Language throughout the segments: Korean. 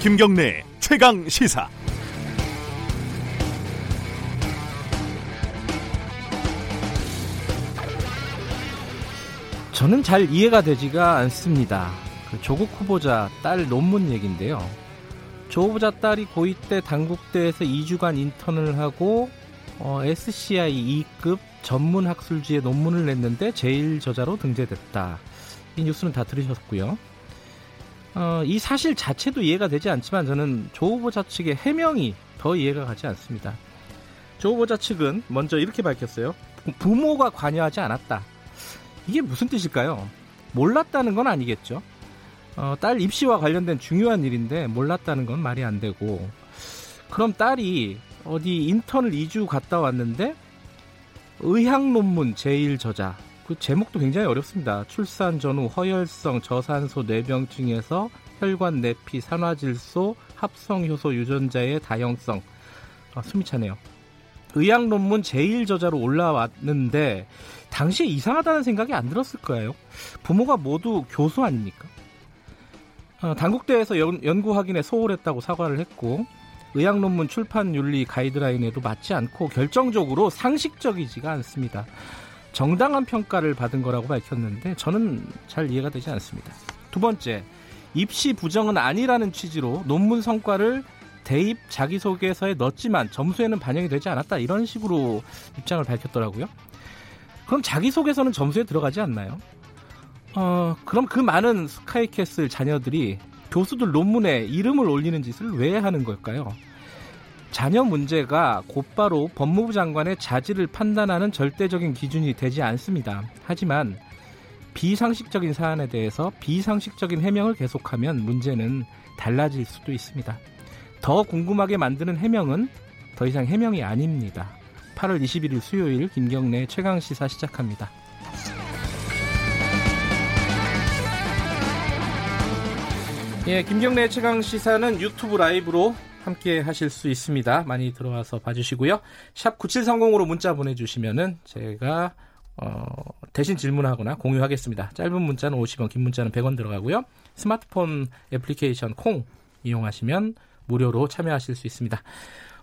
김경래 최강 시사. 저는 잘 이해가 되지가 않습니다. 조국 후보자 딸 논문 얘기인데요. 조 후보자 딸이 고2 때 단국대에서 2주간 인턴을 하고 SCI 2급 전문 학술지에 논문을 냈는데 제1저자로 등재됐다. 이 뉴스는 다 들으셨고요. 이 사실 자체도 이해가 되지 않지만 저는 조 후보자 측의 해명이 더 이해가 가지 않습니다. 조 후보자 측은 먼저 이렇게 밝혔어요. 부모가 관여하지 않았다. 이게 무슨 뜻일까요? 몰랐다는 건 아니겠죠. 딸 입시와 관련된 중요한 일인데 몰랐다는 건 말이 안 되고, 그럼 딸이 어디 인턴을 2주 갔다 왔는데 의학 논문 제1저자, 그 제목도 굉장히 어렵습니다. 출산 전후 허혈성 저산소 뇌병증에서 혈관 내피 산화질소 합성효소 유전자의 다형성, 숨이 차네요. 의학 논문 제1저자로 올라왔는데 당시에 이상하다는 생각이 안 들었을 거예요. 부모가 모두 교수 아닙니까? 단국대에서 연구 확인에 소홀했다고 사과를 했고, 의학 논문 출판 윤리 가이드라인에도 맞지 않고 결정적으로 상식적이지가 않습니다. 정당한 평가를 받은 거라고 밝혔는데 저는 잘 이해가 되지 않습니다. 두 번째, 입시 부정은 아니라는 취지로 논문 성과를 대입 자기소개서에 넣었지만 점수에는 반영이 되지 않았다, 이런 식으로 입장을 밝혔더라고요. 그럼 자기소개서는 점수에 들어가지 않나요? 그럼 그 많은 스카이캐슬 자녀들이 교수들 논문에 이름을 올리는 짓을 왜 하는 걸까요? 자녀 문제가 곧바로 법무부 장관의 자질을 판단하는 절대적인 기준이 되지 않습니다. 하지만 비상식적인 사안에 대해서 비상식적인 해명을 계속하면 문제는 달라질 수도 있습니다. 더 궁금하게 만드는 해명은 더 이상 해명이 아닙니다. 8월 21일 수요일 김경래 최강시사 시작합니다. 예, 김경래 최강시사는 유튜브 라이브로 함께 하실 수 있습니다. 많이 들어와서 봐주시고요. 샵 9730으로 문자 보내주시면은 제가 대신 질문하거나 공유하겠습니다. 짧은 문자는 50원, 긴 문자는 100원 들어가고요. 스마트폰 애플리케이션 콩 이용하시면 무료로 참여하실 수 있습니다.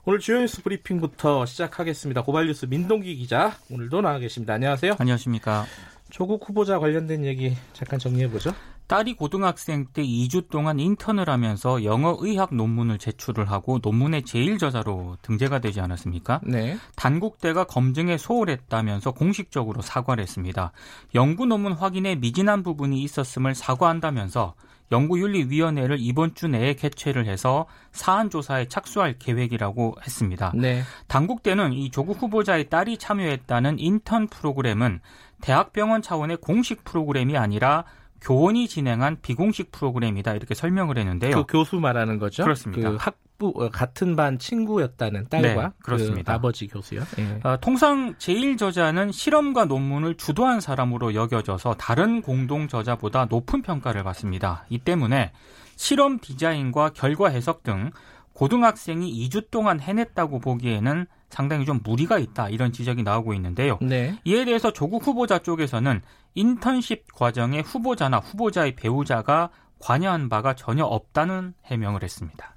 오늘 주요 뉴스 브리핑부터 시작하겠습니다. 고발뉴스 민동기 기자 오늘도 나와 계십니다. 안녕하세요. 안녕하십니까. 조국 후보자 관련된 얘기 잠깐 정리해보죠. 딸이 고등학생 때 2주 동안 인턴을 하면서 영어 의학 논문을 제출을 하고 논문의 제1저자로 등재가 되지 않았습니까? 네. 단국대가 검증에 소홀했다면서 공식적으로 사과를 했습니다. 연구 논문 확인에 미진한 부분이 있었음을 사과한다면서 연구윤리위원회를 이번 주 내에 개최를 해서 사안조사에 착수할 계획이라고 했습니다. 네. 당국대는 이 조국 후보자의 딸이 참여했다는 인턴 프로그램은 대학병원 차원의 공식 프로그램이 아니라 교원이 진행한 비공식 프로그램이다, 이렇게 설명을 했는데요. 그 교수 말하는 거죠? 그렇습니다. 그 학부 같은 반 친구였다는 딸과, 네, 그렇습니다. 그 아버지 교수요. 네. 통상 제1저자는 실험과 논문을 주도한 사람으로 여겨져서 다른 공동 저자보다 높은 평가를 받습니다. 이 때문에 실험 디자인과 결과 해석 등 고등학생이 2주 동안 해냈다고 보기에는 상당히 좀 무리가 있다, 이런 지적이 나오고 있는데요. 네. 이에 대해서 조국 후보자 쪽에서는 인턴십 과정에 후보자나 후보자의 배우자가 관여한 바가 전혀 없다는 해명을 했습니다.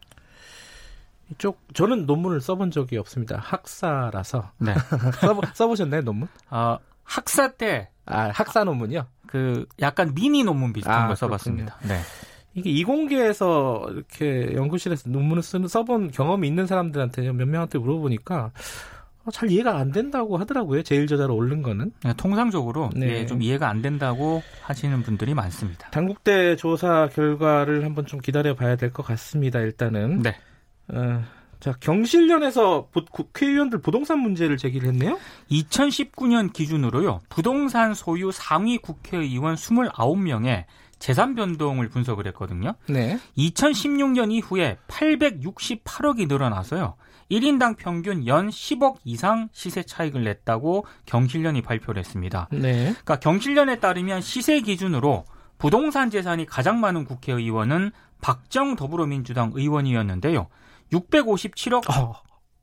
이쪽 저는 논문을 써본 적이 없습니다. 학사라서. 네. 써보셨나요, 논문? 학사 때. 학사 논문이요? 그 약간 미니 논문 비슷한 걸 써봤습니다. 그렇군요. 네. 이게 이공계에서 이렇게 연구실에서 논문을 써본 경험이 있는 사람들한테, 몇 명한테 물어보니까 잘 이해가 안 된다고 하더라고요. 제1저자로 오른 거는. 네, 통상적으로, 네. 예, 좀 이해가 안 된다고 하시는 분들이 많습니다. 단국대 조사 결과를 한번 좀 기다려봐야 될 것 같습니다. 일단은. 네. 자, 경실련에서 국회의원들 부동산 문제를 제기를 했네요. 2019년 기준으로요. 부동산 소유 상위 국회의원 29명에 재산 변동을 분석을 했거든요. 네. 2016년 이후에 868억이 늘어나서요. 1인당 평균 연 10억 이상 시세 차익을 냈다고 경실련이 발표를 했습니다. 네. 그러니까 경실련에 따르면 시세 기준으로 부동산 재산이 가장 많은 국회의원은 박정 더불어민주당 의원이었는데요. 657억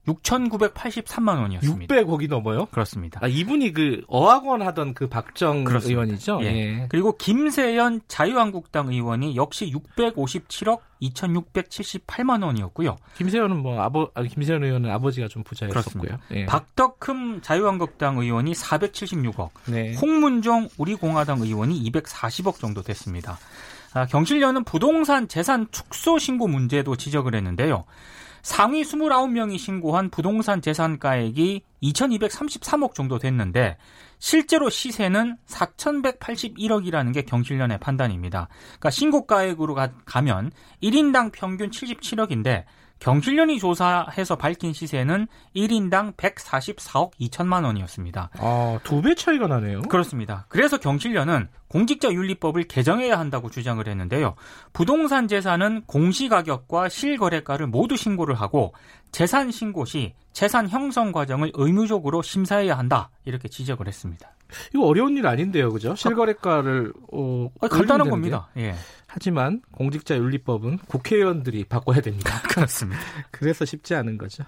6,983만 원이었습니다. 600억이 넘어요? 그렇습니다. 아, 이분이 그 어학원 하던 그 박정 그렇습니다. 의원이죠? 예. 예. 그리고 김세현 자유한국당 의원이 역시 657억 2,678만 원이었고요. 김세현은 김세현 의원은 아버지가 좀 부자였었고요. 예. 박덕흠 자유한국당 의원이 476억, 네. 홍문종 우리공화당 의원이 240억 정도 됐습니다. 아, 경실련은 부동산 재산 축소 신고 문제도 지적을 했는데요. 상위 29명이 신고한 부동산 재산가액이 2,233억 정도 됐는데 실제로 시세는 4,181억이라는 게 경실련의 판단입니다. 그러니까 신고가액으로 가면 1인당 평균 77억인데 경실련이 조사해서 밝힌 시세는 1인당 144억 2천만 원이었습니다. 아, 두 배 차이가 나네요. 그렇습니다. 그래서 경실련은 공직자윤리법을 개정해야 한다고 주장을 했는데요. 부동산 재산은 공시가격과 실거래가를 모두 신고를 하고 재산 신고 시 재산 형성 과정을 의무적으로 심사해야 한다. 이렇게 지적을 했습니다. 이거 어려운 일 아닌데요. 그죠? 실거래가를 간단한 겁니다. 예. 하지만 공직자윤리법은 국회의원들이 바꿔야 됩니다. 그렇습니다. 그래서 쉽지 않은 거죠.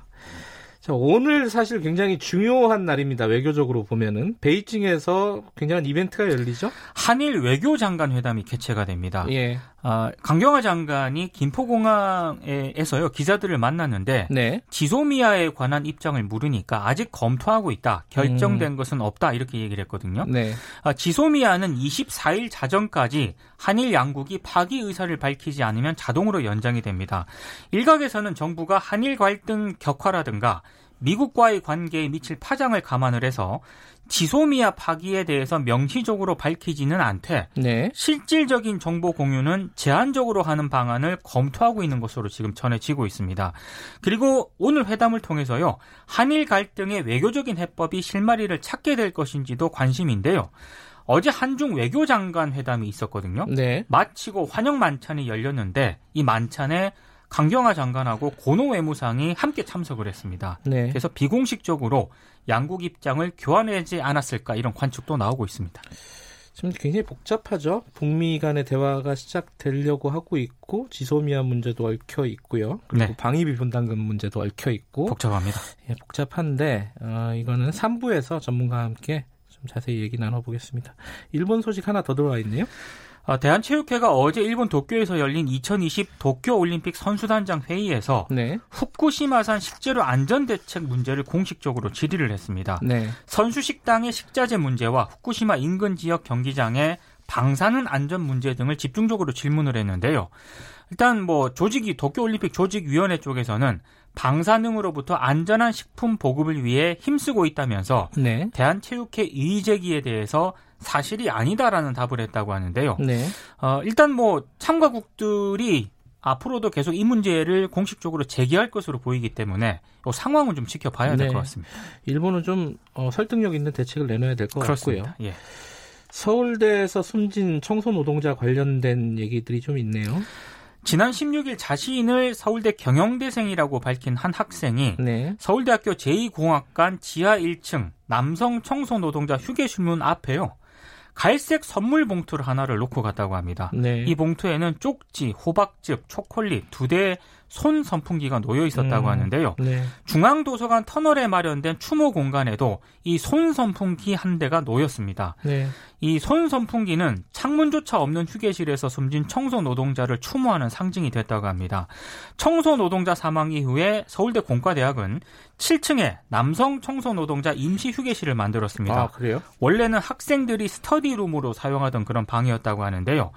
자, 오늘 사실 굉장히 중요한 날입니다. 외교적으로 보면은 베이징에서 굉장한 이벤트가 열리죠. 한일 외교장관 회담이 개최가 됩니다. 예. 아, 강경화 장관이 김포공항에서요 기자들을 만났는데 네. 지소미아에 관한 입장을 물으니까 아직 검토하고 있다. 결정된 것은 없다. 이렇게 얘기를 했거든요. 네. 아, 지소미아는 24일 자정까지 한일 양국이 파기 의사를 밝히지 않으면 자동으로 연장이 됩니다. 일각에서는 정부가 한일 갈등 격화라든가 미국과의 관계에 미칠 파장을 감안을 해서 지소미아 파기에 대해서 명시적으로 밝히지는 않되 네. 실질적인 정보 공유는 제한적으로 하는 방안을 검토하고 있는 것으로 지금 전해지고 있습니다. 그리고 오늘 회담을 통해서요. 한일 갈등의 외교적인 해법이 실마리를 찾게 될 것인지도 관심인데요. 어제 한중 외교장관 회담이 있었거든요. 네. 마치고 환영 만찬이 열렸는데 이 만찬에 강경화 장관하고 고노 외무상이 함께 참석을 했습니다. 네. 그래서 비공식적으로 양국 입장을 교환하지 않았을까 이런 관측도 나오고 있습니다. 지금 굉장히 복잡하죠. 북미 간의 대화가 시작되려고 하고 있고 지소미아 문제도 얽혀 있고요. 그리고 네. 방위비 분담금 문제도 얽혀 있고 복잡합니다. 예, 복잡한데 이거는 3부에서 전문가와 함께 좀 자세히 얘기 나눠보겠습니다. 일본 소식 하나 더 들어와 있네요. 대한체육회가 어제 일본 도쿄에서 열린 2020 도쿄올림픽 선수단장 회의에서 네. 후쿠시마산 식재료 안전대책 문제를 공식적으로 질의를 했습니다. 네. 선수 식당의 식자재 문제와 후쿠시마 인근 지역 경기장의 방사능 안전 문제 등을 집중적으로 질문을 했는데요. 일단 조직이 도쿄올림픽 조직위원회 쪽에서는 방사능으로부터 안전한 식품 보급을 위해 힘쓰고 있다면서 네. 대한체육회 이의제기에 대해서 사실이 아니다라는 답을 했다고 하는데요. 네. 일단 참가국들이 앞으로도 계속 이 문제를 공식적으로 제기할 것으로 보이기 때문에 상황은 좀 지켜봐야 네. 될 것 같습니다. 일본은 좀 설득력 있는 대책을 내놔야 될 것 같고요. 예. 서울대에서 숨진 청소노동자 관련된 얘기들이 좀 있네요. 지난 16일 자신을 서울대 경영대생이라고 밝힌 한 학생이 네. 서울대학교 제2공학관 지하 1층 남성 청소노동자 휴게실문 앞에요. 갈색 선물 봉투를 하나를 놓고 갔다고 합니다. 네. 이 봉투에는 쪽지, 호박즙, 초콜릿 2대 손 선풍기가 놓여 있었다고 하는데요. 네. 중앙도서관 터널에 마련된 추모 공간에도 이 손 선풍기 한 대가 놓였습니다. 네. 이 손 선풍기는 창문조차 없는 휴게실에서 숨진 청소노동자를 추모하는 상징이 됐다고 합니다. 청소노동자 사망 이후에 서울대 공과대학은 7층에 남성 청소노동자 임시 휴게실을 만들었습니다. 아, 그래요? 원래는 학생들이 스터디룸으로 사용하던 그런 방이었다고 하는데요.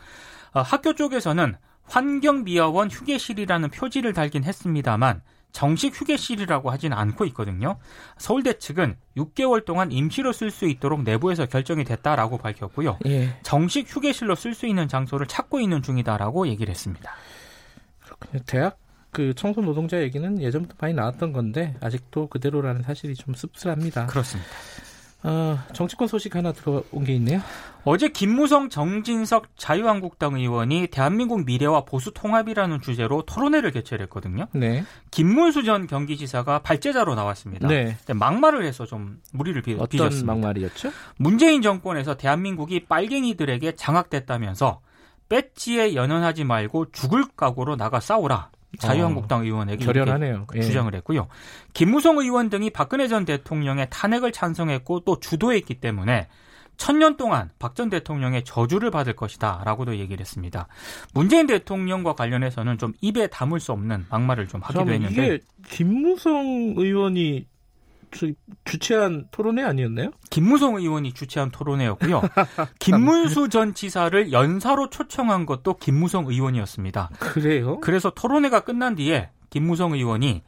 학교 쪽에서는 환경미화원 휴게실이라는 표지를 달긴 했습니다만 정식 휴게실이라고 하진 않고 있거든요. 서울대 측은 6개월 동안 임시로 쓸 수 있도록 내부에서 결정이 됐다라고 밝혔고요. 예. 정식 휴게실로 쓸 수 있는 장소를 찾고 있는 중이다라고 얘기를 했습니다. 그렇군요. 대학 청소 노동자 얘기는 예전부터 많이 나왔던 건데 아직도 그대로라는 사실이 좀 씁쓸합니다. 그렇습니다. 정치권 소식 하나 들어온 게 있네요. 어제 김무성, 정진석 자유한국당 의원이 대한민국 미래와 보수 통합이라는 주제로 토론회를 개최했거든요. 네. 김문수 전 경기지사가 발제자로 나왔습니다. 네. 막말을 해서 좀 무리를 빚었습니다. 어떤 막말이었죠? 문재인 정권에서 대한민국이 빨갱이들에게 장악됐다면서 배지에 연연하지 말고 죽을 각오로 나가 싸우라. 자유한국당 의원에게 결연하네요. 이렇게 주장을 했고요. 김무성 의원 등이 박근혜 전 대통령의 탄핵을 찬성했고 또 주도했기 때문에 1000년 동안 박 전 대통령의 저주를 받을 것이다 라고도 얘기를 했습니다. 문재인 대통령과 관련해서는 좀 입에 담을 수 없는 막말을 좀 하기도 했는데. 이게 김무성 의원이 주최한 토론회 아니었나요? 김무성 의원이 주최한 토론회였고요. 김문수 전 지사를 연사로 초청한 것도 김무성 의원이었습니다. 그래요? 그래서 토론회가 끝난 뒤에 김무성 의원이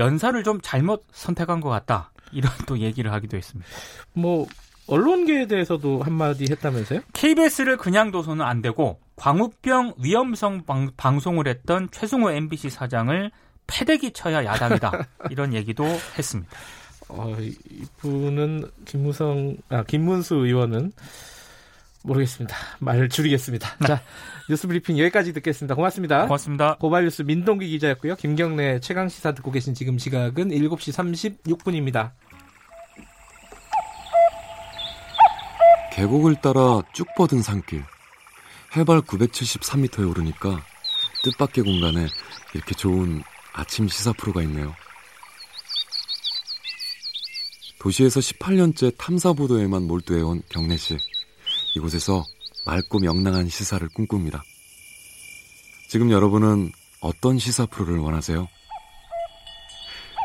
연사를 좀 잘못 선택한 것 같다. 이런 또 얘기를 하기도 했습니다. 뭐 언론계에 대해서도 한마디 했다면서요? KBS를 그냥 둬서는 안 되고 광우병 위험성 방송을 했던 최승호 MBC 사장을 패대기 쳐야 야당이다. 이런 얘기도 했습니다. 이분은 김문수 의원은 모르겠습니다. 말을 줄이겠습니다. 자, 뉴스브리핑 여기까지 듣겠습니다. 고맙습니다. 고맙습니다. 고발뉴스 민동기 기자였고요. 김경래 최강시사 듣고 계신 지금 시각은 7시 36분입니다. 계곡을 따라 쭉 뻗은 산길. 해발 973m에 오르니까 뜻밖의 공간에 이렇게 좋은 아침 시사 프로가 있네요. 도시에서 18년째 탐사보도에만 몰두해온 경래씨. 이곳에서 맑고 명랑한 시사를 꿈꿉니다. 지금 여러분은 어떤 시사 프로를 원하세요?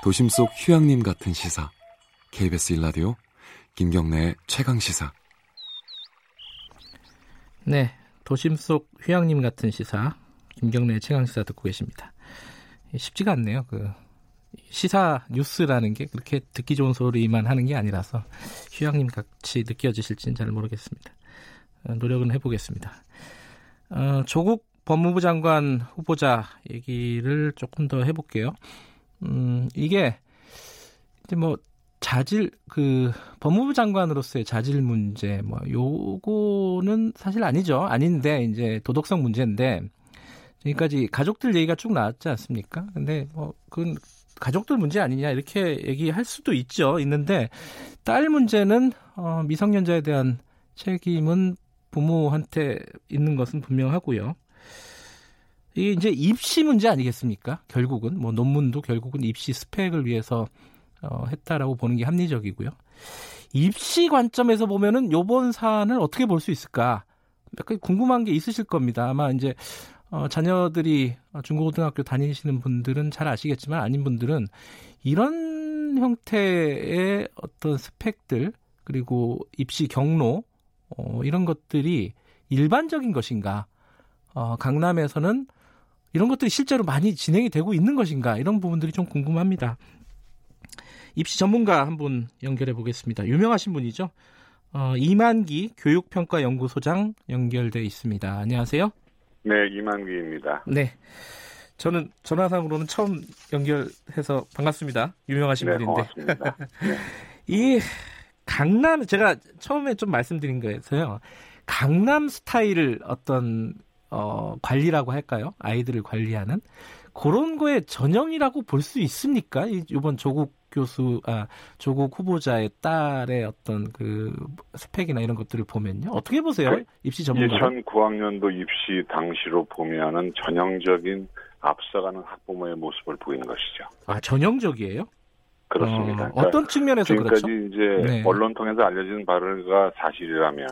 도심 속 휴양림 같은 시사. KBS 1라디오 김경래의 최강시사. 네, 도심 속 휴양림 같은 시사. 김경래의 최강시사 듣고 계십니다. 쉽지가 않네요. 시사 뉴스라는 게 그렇게 듣기 좋은 소리만 하는 게 아니라서 휴양님 같이 느껴지실지는 잘 모르겠습니다. 노력은 해보겠습니다. 조국 법무부 장관 후보자 얘기를 조금 더 해볼게요. 이게 이제 뭐 자질 법무부 장관으로서의 자질 문제 뭐 요거는 사실 아니죠. 아닌데 이제 도덕성 문제인데 지금까지 가족들 얘기가 쭉 나왔지 않습니까? 근데 뭐 그건 가족들 문제 아니냐 이렇게 얘기할 수도 있죠. 있는데 딸 문제는 미성년자에 대한 책임은 부모한테 있는 것은 분명하고요. 이게 이제 입시 문제 아니겠습니까? 결국은 뭐 논문도 결국은 입시 스펙을 위해서 했다라고 보는 게 합리적이고요. 입시 관점에서 보면은 이번 사안을 어떻게 볼 수 있을까? 약간 궁금한 게 있으실 겁니다. 아마 이제 자녀들이 중고등학교 다니시는 분들은 잘 아시겠지만 아닌 분들은 이런 형태의 어떤 스펙들 그리고 입시 경로 이런 것들이 일반적인 것인가 강남에서는 이런 것들이 실제로 많이 진행이 되고 있는 것인가 이런 부분들이 좀 궁금합니다. 입시 전문가 한 분 연결해 보겠습니다. 유명하신 분이죠. 이만기 교육평가연구소장 연결돼 있습니다. 안녕하세요. 네, 이만기입니다. 네, 저는 전화상으로는 처음 연결해서 반갑습니다. 유명하신 분인데. 고맙습니다. 네. 이 강남 제가 처음에 좀 말씀드린 거에서요. 강남 스타일 어떤 관리라고 할까요? 아이들을 관리하는 그런 거에 전형이라고 볼 수 있습니까? 이번 조국 후보자의 딸의 어떤 스펙이나 이런 것들을 보면요. 어떻게 보세요? 입시 전문가. 2009학년도 입시 당시로 보면은 전형적인 앞서가는 학부모의 모습을 보이는 것이죠. 아, 전형적이에요? 그렇습니다. 그러니까 어떤 측면에서 지금까지 그렇죠? 지금까지 이제 언론 통해서 알려진 바가 사실이라면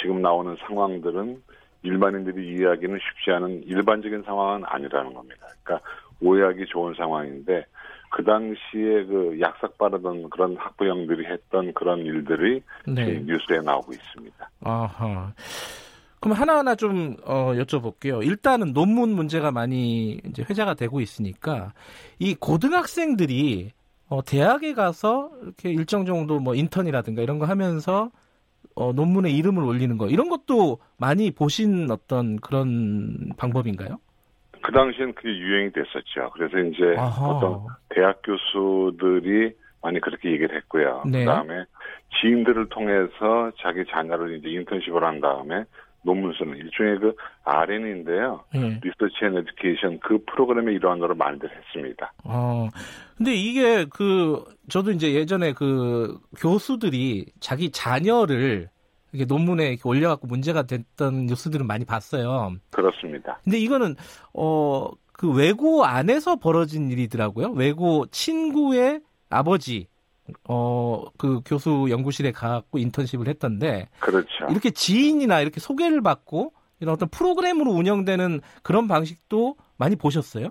지금 나오는 상황들은 일반인들이 이해하기는 쉽지 않은 일반적인 상황은 아니라는 겁니다. 그러니까 오해하기 좋은 상황인데 그 당시에 약삭 빠르던 그런 학부형들이 했던 그런 일들이 지금 뉴스에 나오고 있습니다. 아하. 그럼 하나하나 좀 여쭤볼게요. 일단은 논문 문제가 많이 이제 회자가 되고 있으니까 이 고등학생들이 대학에 가서 이렇게 일정 정도 뭐 인턴이라든가 이런 거 하면서 논문에 이름을 올리는 거 이런 것도 많이 보신 어떤 그런 방법인가요? 그 당시엔 그게 유행이 됐었죠. 그래서 이제 어떤 대학 교수들이 많이 그렇게 얘기를 했고요. 네. 그다음에 지인들을 통해서 자기 자녀를 이제 인턴십을 한 다음에 논문 쓰는 일종의 R&D인데요. 리서치 앤 에듀케이션 그 프로그램의 일환으로 만들었습니다. 근데 이게 저도 이제 예전에 교수들이 자기 자녀를 이게 논문에 이렇게 올려갖고 문제가 됐던 뉴스들은 많이 봤어요. 그렇습니다. 근데 이거는 그 외고 안에서 벌어진 일이더라고요. 외고 친구의 아버지, 그 교수 연구실에 가서 인턴십을 했던데. 그렇죠. 이렇게 지인이나 이렇게 소개를 받고 이런 어떤 프로그램으로 운영되는 그런 방식도 많이 보셨어요?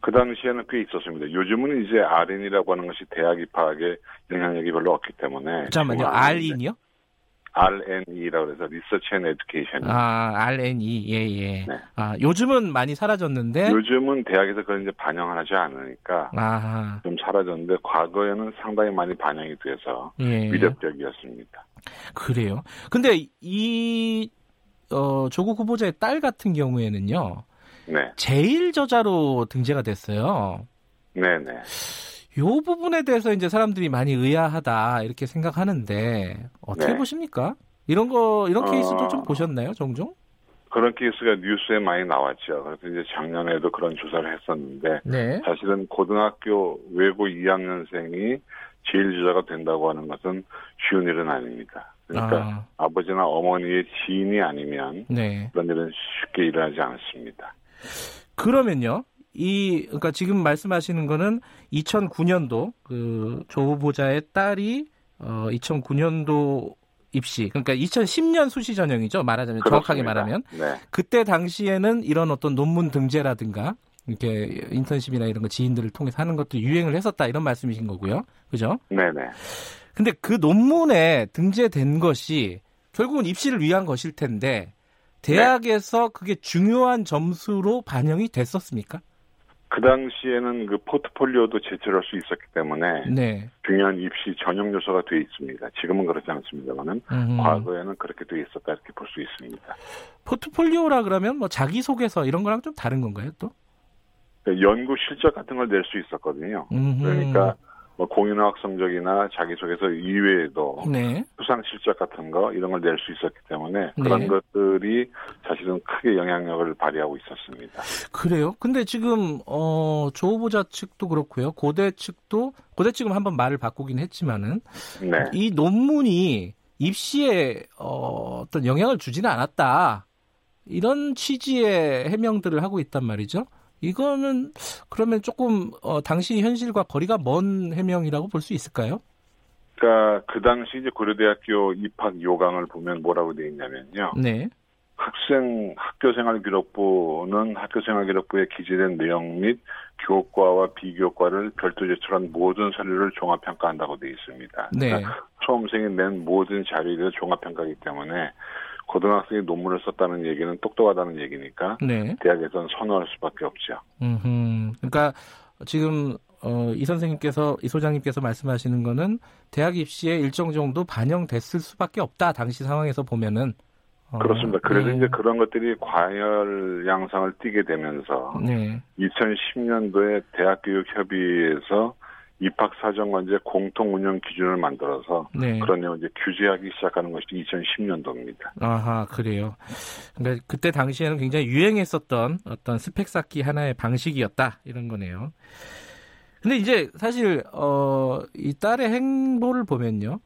그 당시에는 꽤 있었습니다. 요즘은 이제 R인이라고 하는 것이 대학 입학에 영향력이 별로 없기 때문에. 잠깐만요. R인이요? RNE라고 해서 리서치 앤 에듀케이션. 아, RNE. 예, 예. 네. 아, 요즘은 많이 사라졌는데. 요즘은 대학에서 그걸 이제 반영을 하지 않으니까. 아하. 좀 사라졌는데 과거에는 상당히 많이 반영이 돼서 예. 위력적이었습니다. 그래요. 근데 이 조국 후보자의 딸 같은 경우에는요. 네. 제1저자로 등재가 됐어요. 네, 네. 요 부분에 대해서 이제 사람들이 많이 의아하다 이렇게 생각하는데 어떻게 네. 보십니까? 이런 거 이런 케이스도 좀 보셨나요, 종종? 그런 케이스가 뉴스에 많이 나왔죠. 그래서 이제 작년에도 그런 조사를 했었는데 네. 사실은 고등학교 외고 2학년생이 제1주자가 된다고 하는 것은 쉬운 일은 아닙니다. 그러니까 아버지나 어머니의 지인이 아니면 네. 그런 일은 쉽게 일어나지 않습니다. 그러면요. 그러니까 지금 말씀하시는 거는 2009년도 그 조 후보자의 딸이 2009년도 입시, 그러니까 2010년 수시 전형이죠. 말하자면 그렇습니다. 정확하게 말하면 네. 그때 당시에는 이런 어떤 논문 등재라든가 이렇게 인턴십이나 이런 거 지인들을 통해서 하는 것도 유행을 했었다 이런 말씀이신 거고요, 그죠? 네네. 근데 그 논문에 등재된 것이 결국은 입시를 위한 것일 텐데 대학에서 네. 그게 중요한 점수로 반영이 됐었습니까? 그 당시에는 그 포트폴리오도 제출할 수 있었기 때문에 네. 중요한 입시 전형 요소가 돼 있습니다. 지금은 그렇지 않습니다만은 과거에는 그렇게 돼 있었다 이렇게 볼 수 있습니다. 포트폴리오라 그러면 뭐 자기소개서 이런 거랑 좀 다른 건가요 또? 그러니까 연구 실적 같은 걸 낼 수 있었거든요. 그러니까 뭐 공인학 성적이나 자기소개서 이외에도 네. 수상 실적 같은 거 이런 걸 낼 수 있었기 때문에 그런 네. 것들이 사실은 크게 영향력을 발휘하고 있었습니다. 그래요? 근데 지금 조 후보자 측도 그렇고요. 고대 측도 고대 측은 한번 말을 바꾸긴 했지만은 네. 이 논문이 입시에 어떤 영향을 주지는 않았다. 이런 취지의 해명들을 하고 있단 말이죠. 이거는 그러면 조금 당시 현실과 거리가 먼 해명이라고 볼 수 있을까요? 그러니까 그 당시 이제 고려대학교 입학 요강을 보면 뭐라고 돼 있냐면요. 네. 학교생활기록부는 학교생활기록부에 기재된 내용 및 교과와 비교과를 별도 제출한 모든 서류를 종합평가한다고 돼 있습니다. 네. 그러니까 수험생이 낸 모든 자료에 대해서 종합평가이기 때문에 고등학생이 논문을 썼다는 얘기는 똑똑하다는 얘기니까 네. 대학에서는 선호할 수밖에 없죠. 그러니까 지금 이 선생님께서 이 소장님께서 말씀하시는 거는 대학 입시에 일정 정도 반영됐을 수밖에 없다. 당시 상황에서 보면은 그렇습니다. 그래서 이제 그런 것들이 과열 양상을 띠게 되면서 네. 2010년도에 대학교육협의회에서 입학사정관제 공통운영기준을 만들어서 네. 그런 내용을 이제 규제하기 시작하는 것이 2010년도입니다. 아하, 그래요. 그러니까 그때 당시에는 굉장히 유행했었던 어떤 스펙 쌓기 하나의 방식이었다 이런 거네요. 근데 이제 사실 이 딸의 행보를 보면요,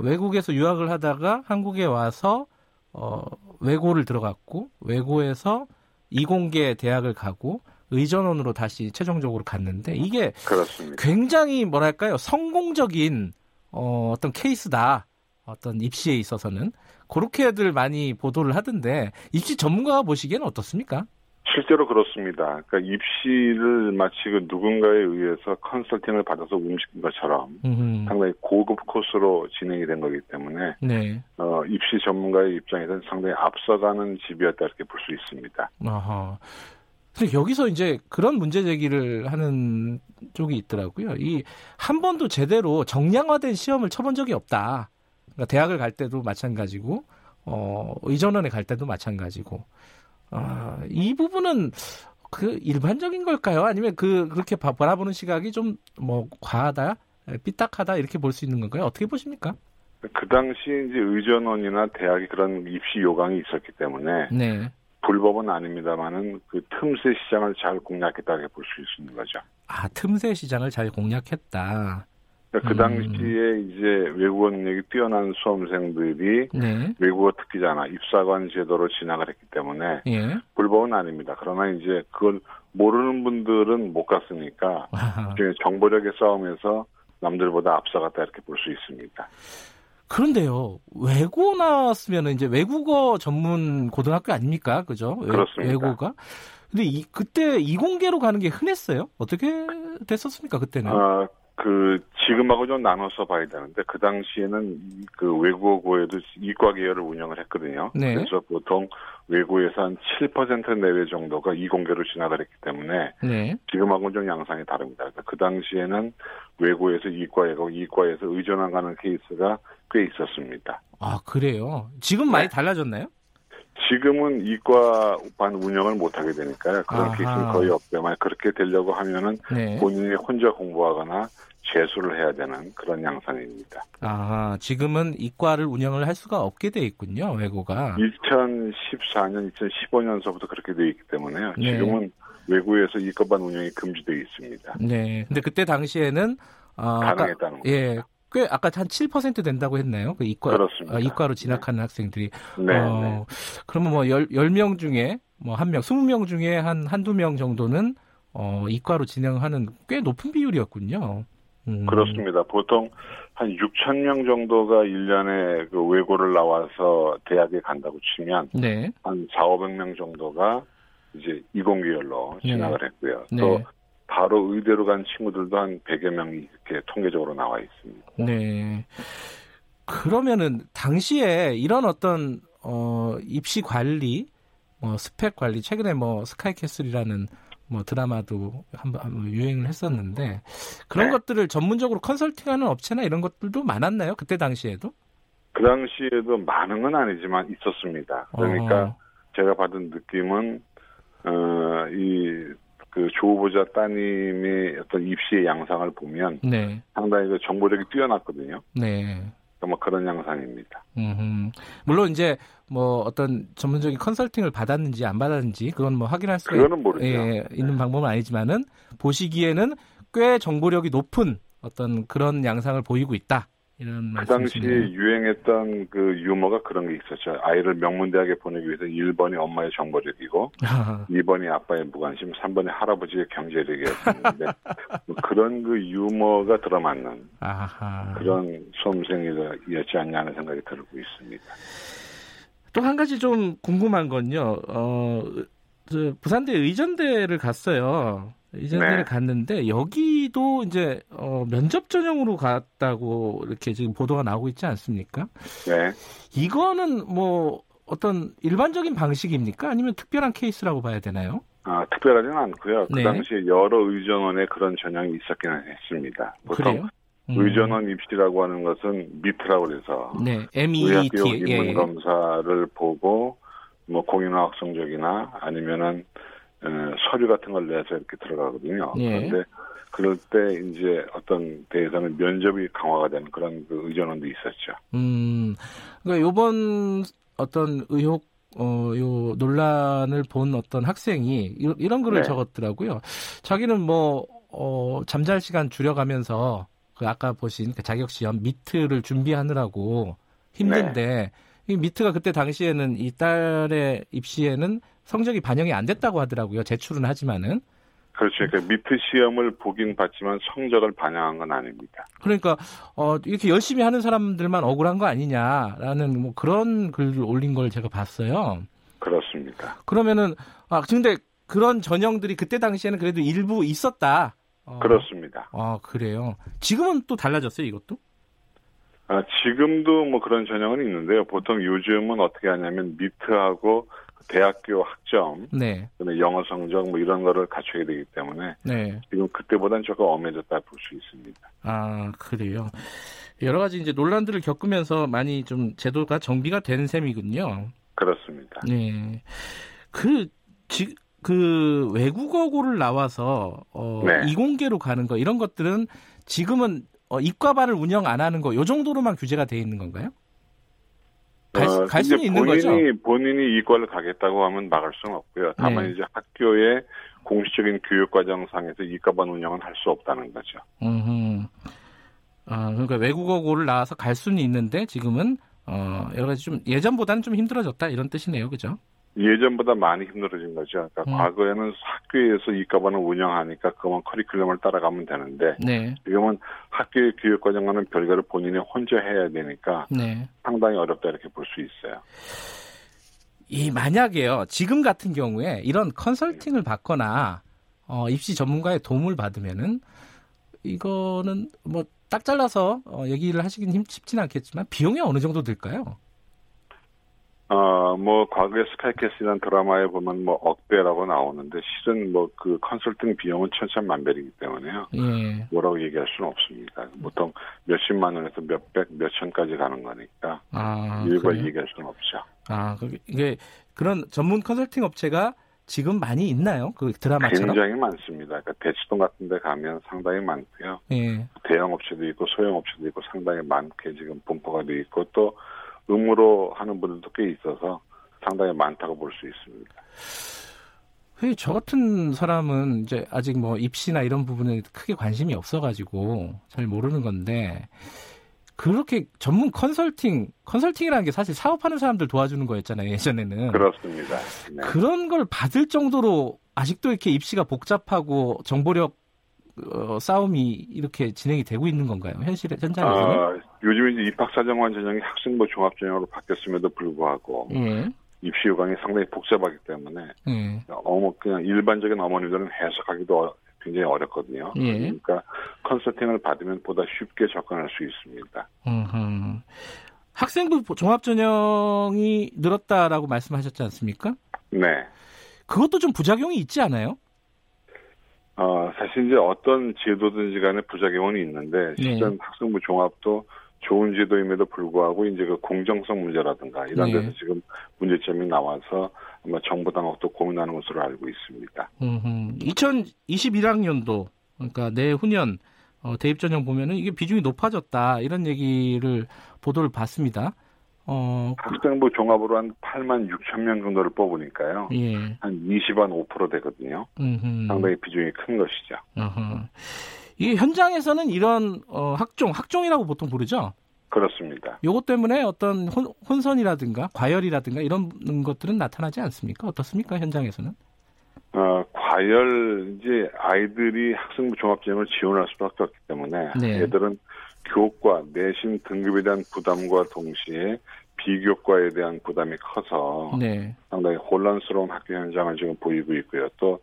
외국에서 유학을 하다가 한국에 와서 외고를 들어갔고 외고에서 이공계 대학을 가고. 의전원으로 다시 최종적으로 갔는데 이게 그렇습니다. 굉장히 뭐랄까요 성공적인 어떤 케이스다 어떤 입시에 있어서는 그렇게들 많이 보도를 하던데 입시 전문가가 보시기에는 어떻습니까? 실제로 그렇습니다. 그러니까 입시를 마치 그 누군가에 의해서 컨설팅을 받아서 움직인 것처럼 상당히 고급 코스로 진행이 된 거기 때문에 네. 입시 전문가의 입장에서는 상당히 앞서가는 집이었다 이렇게 볼 수 있습니다. 아하. 근데 여기서 이제 그런 문제 제기를 하는 쪽이 있더라고요. 이 한 번도 제대로 정량화된 시험을 쳐본 적이 없다. 그러니까 대학을 갈 때도 마찬가지고, 의전원에 갈 때도 마찬가지고. 아, 이 부분은 그 일반적인 걸까요? 아니면 그렇게 바라보는 시각이 좀 뭐 과하다, 삐딱하다 이렇게 볼 수 있는 건가요? 어떻게 보십니까? 그 당시에 이제 의전원이나 대학이 그런 입시 요강이 있었기 때문에. 네. 불법은 아닙니다만은 그 틈새 시장을 잘 공략했다고 볼 수 있는 거죠. 아, 틈새 시장을 잘 공략했다. 그 당시에 이제 외국어 능력이 뛰어난 수험생들이 네. 외국어 특기자나 입사관 제도로 진학을 했기 때문에 예. 불법은 아닙니다. 그러나 이제 그걸 모르는 분들은 못 갔으니까 정보력의 싸움에서 남들보다 앞서갔다 이렇게 볼 수 있습니다. 그런데요, 외고 나왔으면 이제 외국어 전문 고등학교 아닙니까? 그죠? 그렇습니다. 외고가. 근데 그때 이공계로 가는 게 흔했어요? 어떻게 됐었습니까? 그때는? 지금하고 좀 나눠서 봐야 되는데, 그 당시에는 그 외국어고에도 이과계열을 운영을 했거든요. 네. 그래서 보통 외고에서 한 7% 내외 정도가 이공계로 진학을 했기 때문에, 네. 지금하고는 좀 양상이 다릅니다. 그래서 그 당시에는 외고에서 이과에 가고 이과에서 의전학 가는 케이스가 꽤 있었습니다. 아, 그래요? 지금 네. 많이 달라졌나요? 지금은 이과 반 운영을 못하게 되니까요. 그런 케이스는 거의 없고요. 만약 그렇게 되려고 하면은 네. 본인이 혼자 공부하거나 재수를 해야 되는 그런 양상입니다. 아, 지금은 이과를 운영을 할 수가 없게 돼 있군요. 외고가. 2014년, 2015년서부터 그렇게 돼 있기 때문에요. 네. 지금은 외고에서 이과 반 운영이 금지되어 있습니다. 네. 근데 그때 당시에는 가능했다는 거죠. 예. 꽤 아까 한 7% 된다고 했나요? 그 이과 그렇습니다. 이과로 진학하는 네. 학생들이. 네, 네. 그러면 뭐 10명 중에 뭐 1명, 20명 중에 한두 명 정도는 이과로 진학하는 꽤 높은 비율이었군요. 그렇습니다. 보통 한 6,000명 정도가 1년에 그 외고를 나와서 대학에 간다고 치면 네. 한 4,500명 정도가 이제 이공계열로 진학을 네. 했고요. 또 네. 바로 의대로 간 친구들도 한 100여 명이 이렇게 통계적으로 나와 있습니다. 네. 그러면은, 당시에 이런 어떤, 입시 관리, 스펙 관리, 최근에 스카이캐슬이라는 드라마도 한번 유행을 했었는데, 그런 네. 것들을 전문적으로 컨설팅하는 업체나 이런 것들도 많았나요? 그때 당시에도? 그 당시에도 많은 건 아니지만 있었습니다. 그러니까 제가 받은 느낌은, 조 후보자 따님의 어떤 입시의 양상을 보면 네. 상당히 정보력이 뛰어났거든요. 네. 그런 양상입니다. 물론 이제 어떤 전문적인 컨설팅을 받았는지 안 받았는지 그건 확인할 수가 그거는 모르죠. 예, 있는 네. 방법은 아니지만은 보시기에는 꽤 정보력이 높은 어떤 그런 양상을 보이고 있다. 이런 그 당시에 유행했던 그 유머가 그런 게 있었죠. 아이를 명문대학에 보내기 위해서 1번이 엄마의 정보력이고 2번이 아빠의 무관심, 3번이 할아버지의 경제력이었는데 그런 유머가 들어맞는 그런 수험생이었지 않냐 하는 생각이 들고 있습니다. 또 한 가지 좀 궁금한 건요. 부산대 의전대를 갔어요. 의전대를 네. 갔는데 여기도 이제 면접 전형으로 갔다고 이렇게 지금 보도가 나오고 있지 않습니까? 네. 이거는 어떤 일반적인 방식입니까? 아니면 특별한 케이스라고 봐야 되나요? 특별하지는 않고요. 네. 그 당시에 여러 의전원에 그런 전형이 있었기는 했습니다. 보통 그래요? 의전원 입시라고 하는 것은 미트라고 해서 네. MET 입문 검사를 보고 공인화 학성적이나 아니면은 서류 같은 걸 내서 이렇게 들어가거든요. 예. 그런데 그럴 때 이제 어떤 데에서는 면접이 강화가 되는 그런 의전원도 있었죠. 그러니까 이번 어떤 의혹, 요 논란을 본 어떤 학생이 이런 글을 네. 적었더라고요. 자기는 잠잘 시간 줄여가면서 아까 보신 자격시험 미트를 준비하느라고 힘든데 네. 이 미트가 그때 당시에는 이 딸의 입시에는 성적이 반영이 안 됐다고 하더라고요. 제출은 하지만은. 그렇죠. 그러니까 미트 시험을 보긴 봤지만 성적을 반영한 건 아닙니다. 그러니까 이렇게 열심히 하는 사람들만 억울한 거 아니냐라는 그런 글을 올린 걸 제가 봤어요. 그렇습니다. 그러면은 근데 그런 전형들이 그때 당시에는 그래도 일부 있었다. 그렇습니다. 그래요. 지금은 또 달라졌어요, 이것도? 지금도 그런 전형은 있는데요. 보통 요즘은 어떻게 하냐면 미트하고 대학교 학점, 네. 영어 성적 이런 거를 갖춰야 되기 때문에 네. 지금 그때보다는 조금 엄해졌다 볼 수 있습니다. 아, 그래요. 여러 가지 이제 논란들을 겪으면서 많이 좀 제도가 정비가 된 셈이군요. 그렇습니다. 네. 외국어고를 나와서 네. 이공계로 가는 거 이런 것들은 지금은 이과반을 운영 안 하는 거 요 정도로만 규제가 돼 있는 건가요? 갈 수는 있는 거죠? 본인이 이과를 가겠다고 하면 막을 수는 없고요. 다만 네. 이제 학교의 공식적인 교육과정상에서 이과반 운영은 할 수 없다는 거죠. 그러니까 외국어고를 나와서 갈 수는 있는데 지금은 여러 가지 좀 예전보다는 좀 힘들어졌다 이런 뜻이네요, 그죠? 예전보다 많이 힘들어진 거죠. 그러니까 과거에는 학교에서 이 과반을 운영하니까 그만 커리큘럼을 따라가면 되는데 네. 지금은 학교의 교육과정과는 별개로 본인이 혼자 해야 되니까 네. 상당히 어렵다 이렇게 볼 수 있어요. 이 만약에요. 지금 같은 경우에 이런 컨설팅을 받거나 입시 전문가의 도움을 받으면은 이거는 뭐 딱 잘라서 얘기를 하시긴 쉽진 않겠지만 비용이 어느 정도 들까요? 뭐 과거에 스카이캐슬이라는 드라마에 보면 뭐 억대라고 나오는데 실은 뭐 그 컨설팅 비용은 천차만별이기 때문에요. 예. 뭐라고 얘기할 수는 없습니다. 보통 몇십만 원에서 몇백, 몇천까지 가는 거니까 일과 얘기할 수는 없죠. 이게 그런 전문 컨설팅 업체가 지금 많이 있나요? 그 드라마처럼? 굉장히 많습니다. 그러니까 대치동 같은 데 가면 상당히 많고요. 예. 대형 업체도 있고 소형 업체도 있고 상당히 많게 지금 분포가 돼 있고 또 의무로 하는 분들도 꽤 있어서 상당히 많다고 볼 수 있습니다. 저 같은 사람은 이제 아직 뭐 입시나 이런 부분에 크게 관심이 없어가지고 잘 모르는 건데 그렇게 전문 컨설팅이라는 게 사실 사업하는 사람들 도와주는 거였잖아요, 예전에는. 그렇습니다. 네. 그런 걸 받을 정도로 아직도 이렇게 입시가 복잡하고 정보력 싸움이 이렇게 진행이 되고 있는 건가요? 현장에서는? 요즘 이제 입학사정관 전형이 학생부 종합전형으로 바뀌었음에도 불구하고 입시 요강이 상당히 복잡하기 때문에 그냥 일반적인 어머니들은 해석하기도 굉장히 어렵거든요. 그러니까 컨설팅을 받으면 보다 쉽게 접근할 수 있습니다. 학생부 종합전형이 늘었다라고 말씀하셨지 않습니까? 네. 그것도 좀 부작용이 있지 않아요? 사실 이제 어떤 제도든지 간에 부작용이 있는데, 실전 학생부 종합도 좋은 제도임에도 불구하고, 이제 그 공정성 문제라든가, 이런 데서 지금 문제점이 나와서 아마 정부 당국도 고민하는 것으로 알고 있습니다. 2021학년도, 그러니까 내후년, 대입 전형 보면은 이게 비중이 높아졌다, 이런 얘기를, 보도를 봤습니다. 학생부 종합으로 한 8만 6천 명 정도를 뽑으니까요. 한 20.5% 되거든요. 상당히 비중이 큰 것이죠. 이게 현장에서는 이런 학종이라고 보통 부르죠? 그렇습니다. 이것 때문에 어떤 혼선이라든가 과열이라든가 이런 것들은 나타나지 않습니까? 어떻습니까? 현장에서는? 과열, 이제 아이들이 학생부 종합전형을 지원할 수밖에 없기 때문에 애들은 교과, 내신 등급에 대한 부담과 동시에 비교과에 대한 부담이 커서 상당히 혼란스러운 학교 현장을 지금 보이고 있고요. 또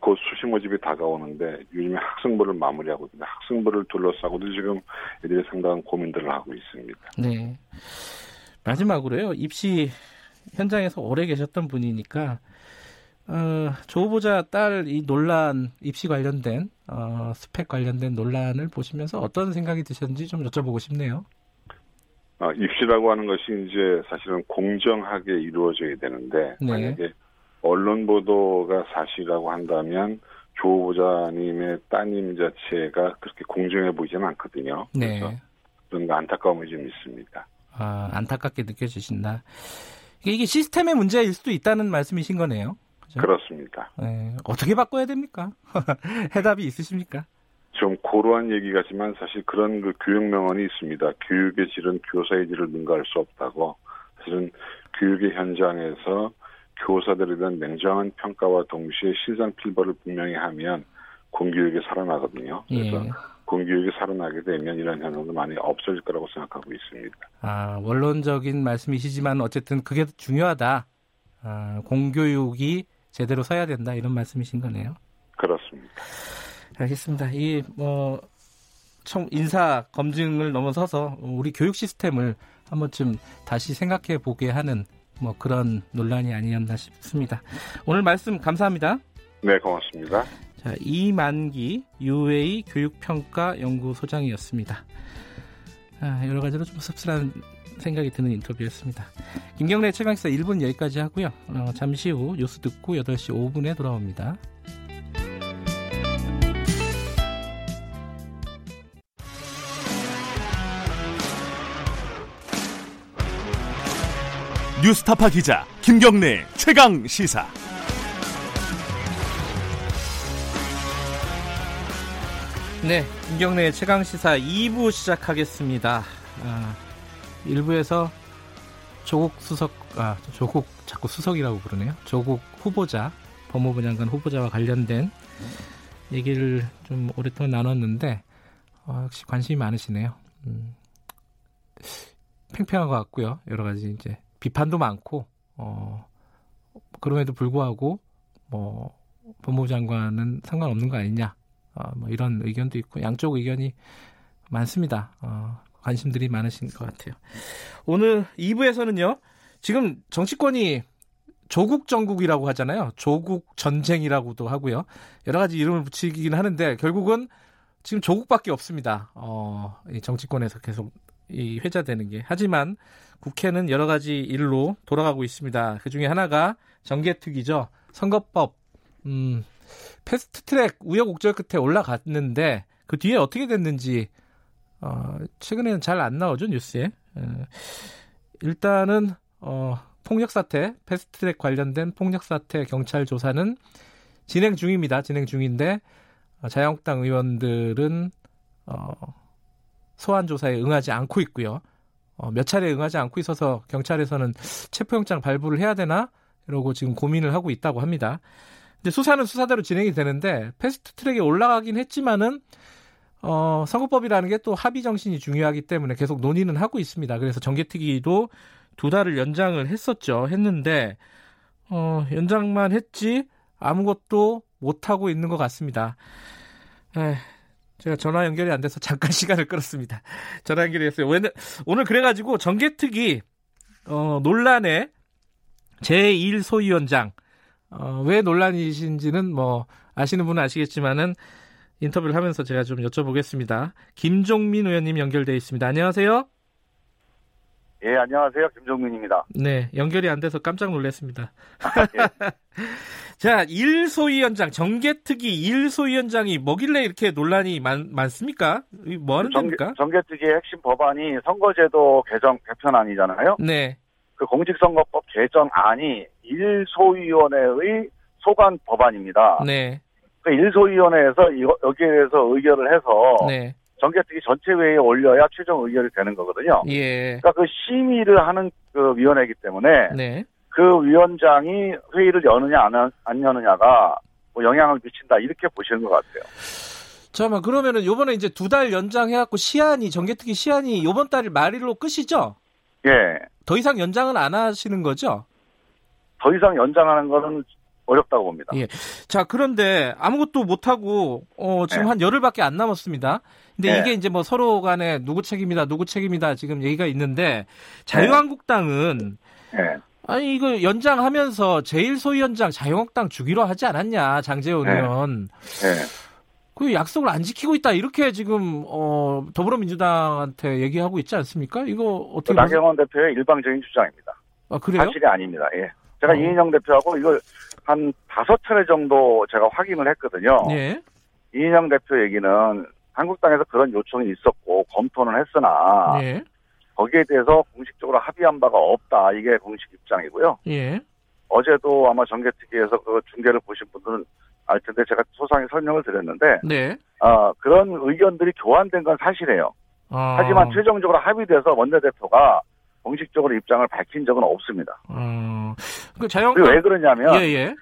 곧 수시 모집이 다가오는데 요즘에 학생부를 마무리하고 있는데 학생부를 둘러싸고도 지금 애들이 상당한 고민들을 하고 있습니다. 네. 마지막으로요. 입시 현장에서 오래 계셨던 분이니까 조 후보자 딸 이 논란, 입시 관련된 스펙 관련된 논란을 보시면서 어떤 생각이 드셨는지 좀 여쭤보고 싶네요. 입시라고 하는 것이 이제 사실은 공정하게 이루어져야 되는데 만약에 언론 보도가 사실이라고 한다면 조 후보자님의 따님 자체가 그렇게 공정해 보이지는 않거든요. 그래서 그런 안타까움이 좀 있습니다. 안타깝게 느껴지신다. 이게 시스템의 문제일 수도 있다는 말씀이신 거네요. 그렇습니다. 어떻게 바꿔야 됩니까? 해답이 있으십니까? 좀 고루한 얘기 같지만 사실 그런 그 교육 명언이 있습니다. 교육의 질은 교사의 질을 능가할 수 없다고. 사실은 교육의 현장에서 교사들에 대한 냉정한 평가와 동시에 신상필벌을 분명히 하면 공교육이 살아나거든요. 그래서 공교육이 살아나게 되면 이런 현상도 많이 없어질 거라고 생각하고 있습니다. 원론적인 말씀이시지만 어쨌든 그게 중요하다. 공교육이 제대로 서야 된다 이런 말씀이신 거네요. 그렇습니다. 알겠습니다. 이 인사 검증을 넘어서서 우리 교육 시스템을 한번쯤 다시 생각해 보게 하는 그런 논란이 아니었나 싶습니다. 오늘 말씀 감사합니다. 네, 고맙습니다. 자, 이만기 UA 교육평가 연구소장이었습니다. 여러 가지로 좀 씁쓸한 생각이 드는 인터뷰였습니다. 김경래 최강시사 1분 여기까지 하고요. 잠시 후 뉴스 듣고 8시 5분에 돌아옵니다. 뉴스타파 기자 김경래 최강시사. 네, 김경래의 최강시사 2부 시작하겠습니다. 1부에서 조국 자꾸 수석이라고 부르네요. 조국 후보자, 법무부 장관 후보자와 관련된 얘기를 좀 오랫동안 나눴는데 역시 관심이 많으시네요. 팽팽한 것 같고요. 여러 가지 이제 비판도 많고 그럼에도 불구하고 뭐 법무부 장관은 상관없는 거 아니냐, 뭐 이런 의견도 있고 양쪽 의견이 많습니다. 관심들이 많으신 것 같아요. 오늘 2부에서는요, 지금 정치권이 조국 정국이라고 하잖아요. 조국 전쟁이라고도 하고요. 여러 가지 이름을 붙이긴 하는데 결국은 지금 조국밖에 없습니다. 이 정치권에서 계속 이 회자되는 게. 하지만 국회는 여러 가지 일로 돌아가고 있습니다. 그중에 하나가 정개특위죠. 선거법 패스트트랙 우여곡절 끝에 올라갔는데 그 뒤에 어떻게 됐는지 최근에는 잘 안 나오죠, 뉴스에. 일단은 폭력사태, 패스트트랙 관련된 폭력사태 경찰 조사는 진행 중입니다. 진행 중인데 자유한국당 의원들은 소환 조사에 응하지 않고 있고요. 몇 차례 응하지 않고 있어서 경찰에서는 체포영장 발부를 해야 되나 이러고 지금 고민을 하고 있다고 합니다. 근데 수사는 수사대로 진행이 되는데 패스트트랙에 올라가긴 했지만은 선거법이라는 게 또 합의 정신이 중요하기 때문에 계속 논의는 하고 있습니다. 그래서 정개특위도 2달을 연장을 했었죠. 했는데 연장만 했지 아무것도 못하고 있는 것 같습니다. 제가 전화 연결이 안 돼서 잠깐 시간을 끌었습니다. 전화 연결이 됐어요. 오늘 그래가지고 정개특위 논란의 제1소위원장 왜 논란이신지는 뭐 아시는 분은 아시겠지만은 인터뷰를 하면서 제가 좀 여쭤보겠습니다. 김종민 의원님 연결되어 있습니다. 안녕하세요. 예, 안녕하세요. 김종민입니다. 네, 연결이 안 돼서 깜짝 놀랐습니다. 예. 자, 1소위원장, 정개특위 1소위원장이 뭐길래 이렇게 논란이 많습니까? 뭐 하는 겁니까? 정개특위의 핵심 법안이 선거제도 개정 개편안이잖아요. 네. 그 공직선거법 개정안이 1소위원회의 소관 법안입니다. 네. 그 1소위원회에서 여기에 대해서 의결을 해서 네. 정개특위 전체 회의에 올려야 최종 의결이 되는 거거든요. 예. 그러니까 그 심의를 하는 그 위원회이기 때문에 네. 그 위원장이 회의를 여느냐 안 여느냐가 뭐 영향을 미친다 이렇게 보시는 것 같아요. 잠깐만, 그러면은 이번에 이제 2달 연장해갖고 정개특위 시한이 이번 달 말일로 끝이죠? 예. 더 이상 연장은 안 하시는 거죠? 더 이상 연장하는 거는 어렵다고 봅니다. 예. 자, 그런데 아무것도 못하고, 지금 네. 한 열흘밖에 안 남았습니다. 근데 네. 이게 이제 뭐 서로 간에 누구 책임이다 지금 얘기가 있는데, 자유한국당은, 네. 아니, 이거 연장하면서 제1소위원장 자유한국당 주기로 하지 않았냐, 장제원 네. 의원. 네. 그 약속을 안 지키고 있다, 이렇게 지금, 더불어민주당한테 얘기하고 있지 않습니까? 이거 어떻게. 나경원 대표의 일방적인 주장입니다. 아, 그래요? 사실이 아닙니다. 예. 제가 이인영 대표하고 이걸 한 5차례 정도 제가 확인을 했거든요. 예. 이인영 대표 얘기는 한국당에서 그런 요청이 있었고 검토는 했으나 예. 거기에 대해서 공식적으로 합의한 바가 없다. 이게 공식 입장이고요. 예. 어제도 아마 정개특위에서 그 중계를 보신 분들은 알 텐데 제가 소상히 설명을 드렸는데 네. 그런 의견들이 교환된 건 사실이에요. 하지만 최종적으로 합의돼서 원내대표가 공식적으로 입장을 밝힌 적은 없습니다. 그 그리고 왜 그러냐면 예.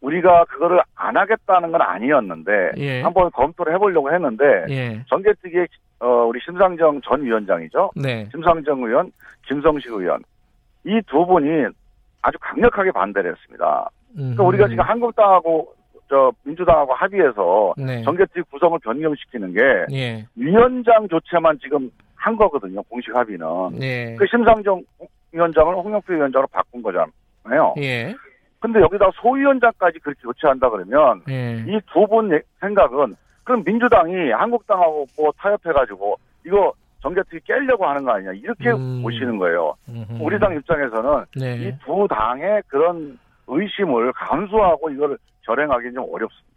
우리가 그거를 안 하겠다는 건 아니었는데 예. 한번 검토를 해보려고 했는데 예. 정개특위에 우리 심상정 전 위원장이죠. 네. 심상정 의원, 김성식 의원 이 두 분이 아주 강력하게 반대를 했습니다. 그러니까 우리가 지금 한국당하고 민주당하고 합의해서 네. 정개특위 구성을 변경시키는 게 예. 위원장 교체만 지금 한 거거든요. 공식 합의는. 예. 그 심상정 위원장을 홍영표 위원장으로 바꾼 거잖아요. 예. 근데 여기다 소위원장까지 그렇게 교체한다 그러면 예. 이 두 분 생각은 그럼 민주당이 한국당하고 뭐 타협해가지고 이거 정개특위 깨려고 하는 거 아니냐 이렇게 보시는 거예요. 우리 당 입장에서는 네. 이 두 당의 그런 의심을 감수하고 이걸 결행하기는 좀 어렵습니다.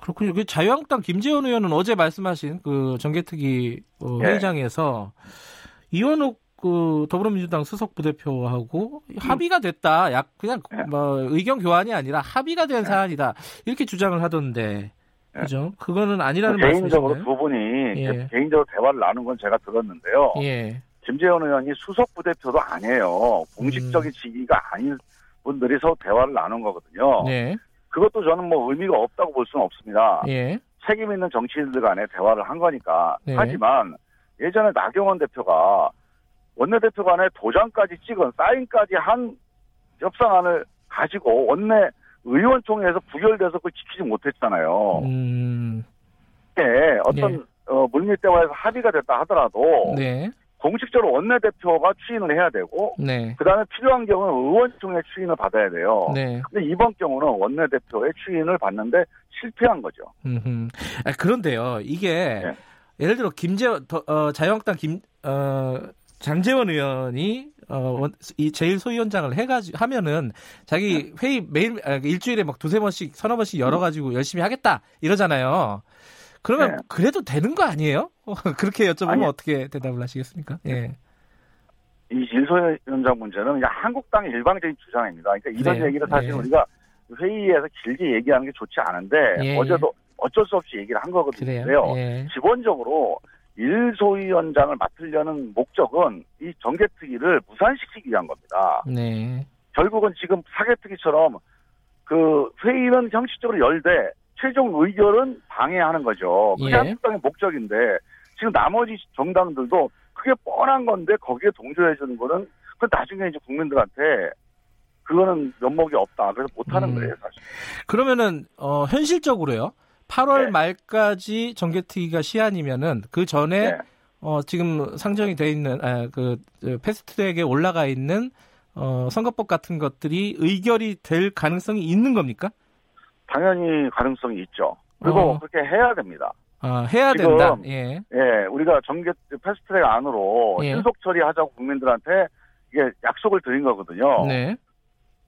그렇군요. 그 자유한국당 김재원 의원은 어제 말씀하신 그 정개특위 회의장에서 예. 이원욱 그 더불어민주당 수석 부대표하고 합의가 됐다. 그냥 예. 뭐 의견 교환이 아니라 합의가 된 예. 사안이다. 이렇게 주장을 하던데 그죠? 그거는 아니라는 말씀이신가요? 개인적으로 두 분이 개인적으로 대화를 나눈 건 제가 들었는데요. 예. 김재원 의원이 수석 부대표도 아니에요. 공식적인 직위가 아닌 분들이 서로 대화를 나눈 거거든요. 네. 그것도 저는 뭐 의미가 없다고 볼 수는 없습니다. 예. 책임 있는 정치인들 간에 대화를 한 거니까. 네. 하지만 예전에 나경원 대표가 원내대표 간에 도장까지 찍은 사인까지 한 협상안을 가지고 원내 의원총회에서 부결돼서 그걸 지키지 못했잖아요. 네, 어떤 물밑 대화에서 합의가 됐다 하더라도 네. 공식적으로 원내대표가 추인을 해야 되고 네. 그다음에 필요한 경우는 의원총회 추인을 받아야 돼요. 네. 근데 이번 경우는 원내대표의 추인을 받는데 실패한 거죠. 아, 그런데요. 이게 네. 예를 들어 자유한국당 장제원 의원이 이 제1소위원장을 해가지고 하면은 자기 회의 매일 일주일에 막 두세 번씩 서너 번씩 열어가지고 열심히 하겠다 이러잖아요. 그러면 네. 그래도 되는 거 아니에요? 그렇게 여쭤보면 아니, 어떻게 대답을 하시겠습니까? 예. 이 제1소위원장 문제는 그냥 한국당의 일방적인 주장입니다. 그러니까 이런 네. 얘기를 사실 네. 우리가 회의에서 길게 얘기하는 게 좋지 않은데 예. 어제도 어쩔 수 없이 얘기를 한 거거든요. 예. 기본적으로 1소위원장을 맡으려는 목적은 이 정개특위를 무산시키기 위한 겁니다. 네. 결국은 지금 사개특위처럼 그 회의는 형식적으로 열되 최종 의결은 방해하는 거죠. 그게 한국당의 목적인데 지금 나머지 정당들도 그게 뻔한 건데 거기에 동조해 주는 거는 그 나중에 이제 국민들한테 그거는 면목이 없다. 그래서 못하는 거예요, 사실. 그러면은 현실적으로요. 8월 네. 말까지 정개특위가 시한이면은 그 전에 네. 지금 상정이 돼 있는 그 패스트트랙에 올라가 있는 선거법 같은 것들이 의결이 될 가능성이 있는 겁니까? 당연히 가능성이 있죠. 그리고 그렇게 해야 됩니다. 해야 지금, 된다. 예. 예, 우리가 패스트트랙 안으로 신속 처리하자고 국민들한테 이게 약속을 드린 거거든요. 네.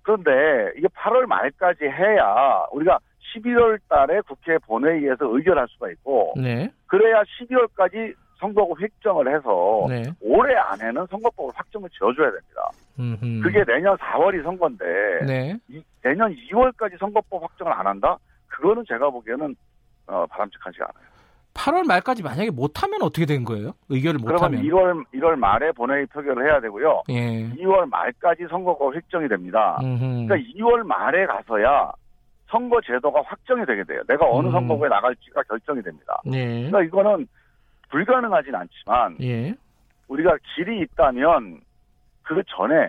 그런데 이게 8월 말까지 해야 우리가 11월 달에 국회 본회의에서 의결할 수가 있고 네. 그래야 12월까지 선거법 획정을 해서 네. 올해 안에는 선거법을 확정을 지어줘야 됩니다. 그게 내년 4월이 선거인데 네. 내년 2월까지 선거법 확정을 안 한다? 그거는 제가 보기에는 바람직하지 않아요. 8월 말까지 만약에 못하면 어떻게 된 거예요? 의결을 못하면? 그러면 1월 말에 본회의 표결을 해야 되고요. 예. 2월 말까지 선거법 획정이 됩니다. 그러니까 2월 말에 가서야 선거 제도가 확정이 되게 돼요. 내가 어느 선거구에 나갈지가 결정이 됩니다. 예. 그러니까 이거는 불가능하진 않지만 예. 우리가 길이 있다면 그 전에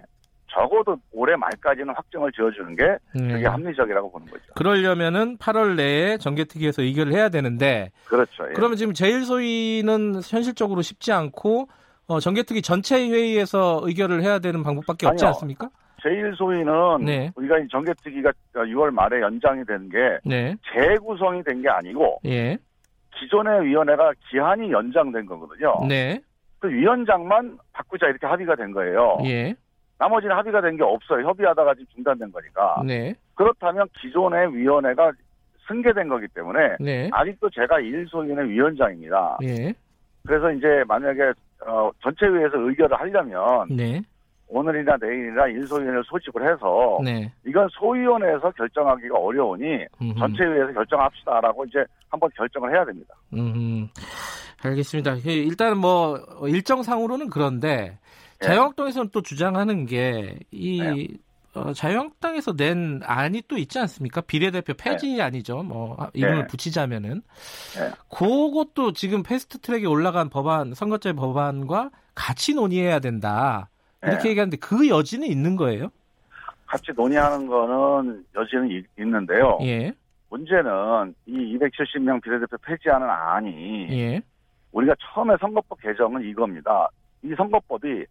적어도 올해 말까지는 확정을 지어주는 게 되게 합리적이라고 보는 거죠. 그러려면은 8월 내에 정개특위에서 의결을 해야 되는데 그렇죠. 예. 그러면 지금 제1소위는 현실적으로 쉽지 않고 정개특위 전체 회의에서 의결을 해야 되는 방법밖에 없지 않습니까? 제1소위는 네. 우리가 정개특위가 6월 말에 연장이 된 게 네. 재구성이 된 게 아니고 예. 기존의 위원회가 기한이 연장된 거거든요. 네. 그 위원장만 바꾸자 이렇게 합의가 된 거예요. 예. 나머지는 합의가 된 게 없어요. 협의하다가 지금 중단된 거니까. 네. 그렇다면 기존의 위원회가 승계된 거기 때문에 네. 아직도 제가 1소위원회 위원장입니다. 예. 그래서 이제 만약에 전체 회의에서 의결을 하려면 네. 오늘이나 내일이나 1소위원회를 소집을 해서 네. 이건 소위원회에서 결정하기가 어려우니 전체회의에서 결정합시다라고 이제 한번 결정을 해야 됩니다. 알겠습니다. 일단 뭐 일정상으로는 그런데 네. 자유한국당에서는 또 주장하는 게 이 네. 자유한국당에서 낸 안이 또 있지 않습니까? 비례대표 폐지 네. 아니죠. 뭐 이름을 네. 붙이자면은 네. 그것도 지금 패스트트랙에 올라간 법안 선거제 법안과 같이 논의해야 된다. 이렇게 네. 얘기하는데 그 여지는 있는 거예요? 같이 논의하는 거는 여지는 있는데요. 예. 문제는 이 270명 비례대표 폐지하는 안이 예. 우리가 처음에 선거법 개정은 이겁니다. 이 선거법이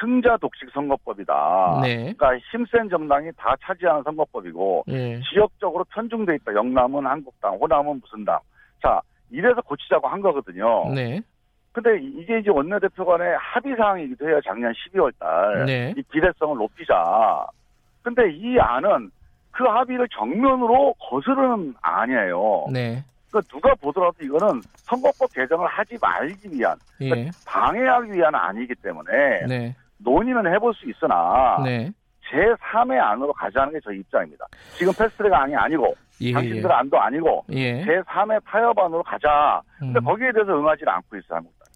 승자 독식 선거법이다. 네. 그러니까 힘센 정당이 다 차지하는 선거법이고 예. 지역적으로 편중돼 있다. 영남은 한국당, 호남은 무슨 당. 자, 이래서 고치자고 한 거거든요. 네. 근데 이게 이제 원내대표 간의 합의사항이기도 해요. 작년 12월 달. 네. 이 비례성을 높이자. 근데 이 안은 그 합의를 정면으로 거스르는 안이에요. 네. 그러니까 누가 보더라도 이거는 선거법 개정을 하지 말기 위한, 그러니까 방해하기 위한 안이기 때문에 네. 논의는 해볼 수 있으나 네. 제3의 안으로 가자는 게 저희 입장입니다. 지금 패스트트랙 안이 아니고 당신들 안도 아니고 제3의 타협 안으로 가자. 근데 거기에 대해서 응하지 않고 있어요, 한국당.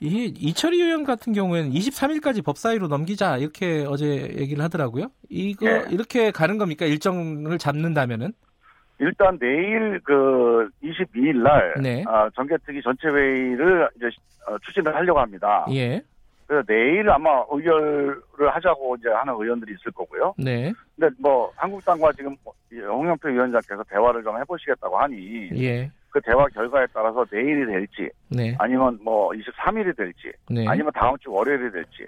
이철희 의원 같은 경우에는 23일까지 법사위로 넘기자 이렇게 어제 얘기를 하더라고요. 이거 이렇게 가는 겁니까? 일정을 잡는다면은? 일단 내일 그 22일 날 정개특위 전체 회의를 이제 추진을 하려고 합니다. 예. 그래서 내일 아마 의결을 하자고 이제 하는 의원들이 있을 거고요. 네. 근데 뭐 한국당과 지금 홍영표 위원장께서 대화를 좀 해보시겠다고 하니 그 대화 결과에 따라서 내일이 될지 아니면 뭐 23일이 될지 아니면 다음 주 월요일이 될지.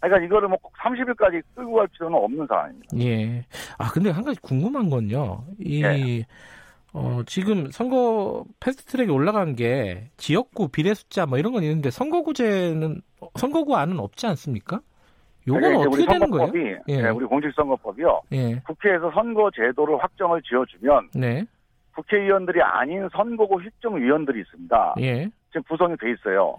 그러니까 이거를 뭐 꼭 30일까지 끌고 갈 필요는 없는 상황입니다. 예. 아, 근데 한 가지 궁금한 건요. 지금 선거 패스트트랙에 올라간 게 지역구 비례 숫자 뭐 이런 건 있는데 선거구제는 선거구안은 없지 않습니까? 요건 어떻게 되는 거예요? 우리 공직선거법이요. 국회에서 선거제도를 확정을 지어주면 국회의원들이 아닌 선거구 휘정위원들이 있습니다. 지금 구성이 돼 있어요.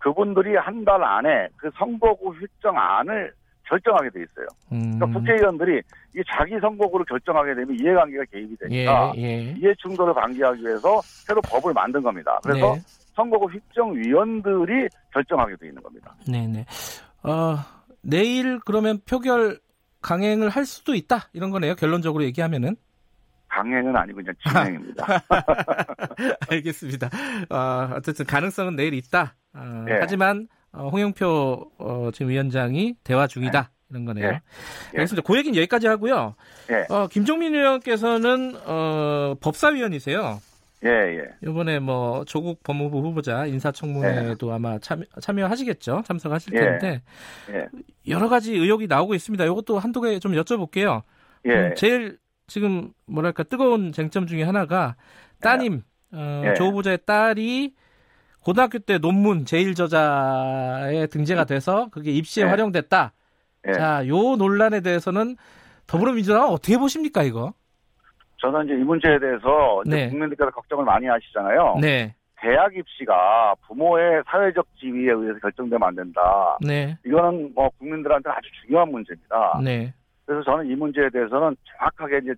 그분들이 한 달 안에 그 선거구 휘정안을 결정하게 돼 있어요. 그러니까 국회의원들이 이 자기 선거구를 결정하게 되면 이해관계가 개입이 되니까 이해충돌을 방지하기 위해서 새로 법을 만든 겁니다. 그래서 선거구 휘정위원들이 결정하게 돼 있는 겁니다. 네네. 내일 그러면 표결 강행을 할 수도 있다 이런 거네요. 결론적으로 얘기하면은. 강행은 아니고 그냥 진행입니다. 알겠습니다. 어쨌든 가능성은 내일 있다. 하지만 홍영표 지금 위원장이 대화 중이다 이런 거네요. 알겠습니다. 그 얘기는 여기까지 하고요. 김종민 의원께서는 법사위원이세요. 이번에 뭐 조국 법무부 후보자 인사청문회도 아마 참여하시겠죠. 참석하실 텐데 여러 가지 의혹이 나오고 있습니다. 이것도 한두 개 좀 여쭤볼게요. 제일 지금 뭐랄까 뜨거운 쟁점 중에 하나가 따님 조 후보자의 딸이 고등학교 때 논문 제1저자에 등재가 돼서 그게 입시에 활용됐다. 자, 요 논란에 대해서는 더불어민주당은 어떻게 보십니까, 이거? 저는 이제 이 문제에 대해서 이제 국민들께서 걱정을 많이 하시잖아요. 대학 입시가 부모의 사회적 지위에 의해서 결정되면 안 된다. 이거는 뭐 국민들한테 아주 중요한 문제입니다. 그래서 저는 이 문제에 대해서는 정확하게 이제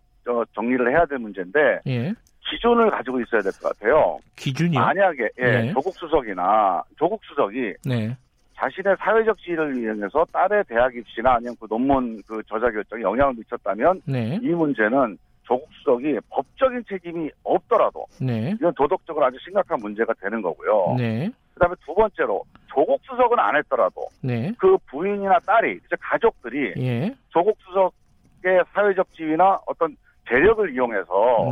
정리를 해야 될 문제인데 기준을 가지고 있어야 될 것 같아요. 기준이요? 만약에 조국 수석이 자신의 사회적 지위를 이용해서 딸의 대학 입시나 아니면 그 논문 그 저자 결정에 영향을 미쳤다면 이 문제는 조국 수석이 법적인 책임이 없더라도 이건 도덕적으로 아주 심각한 문제가 되는 거고요. 그다음에 두 번째로 조국 수석은 안 했더라도 그 부인이나 딸이 이제 가족들이 조국 수석의 사회적 지위나 어떤 재력을 이용해서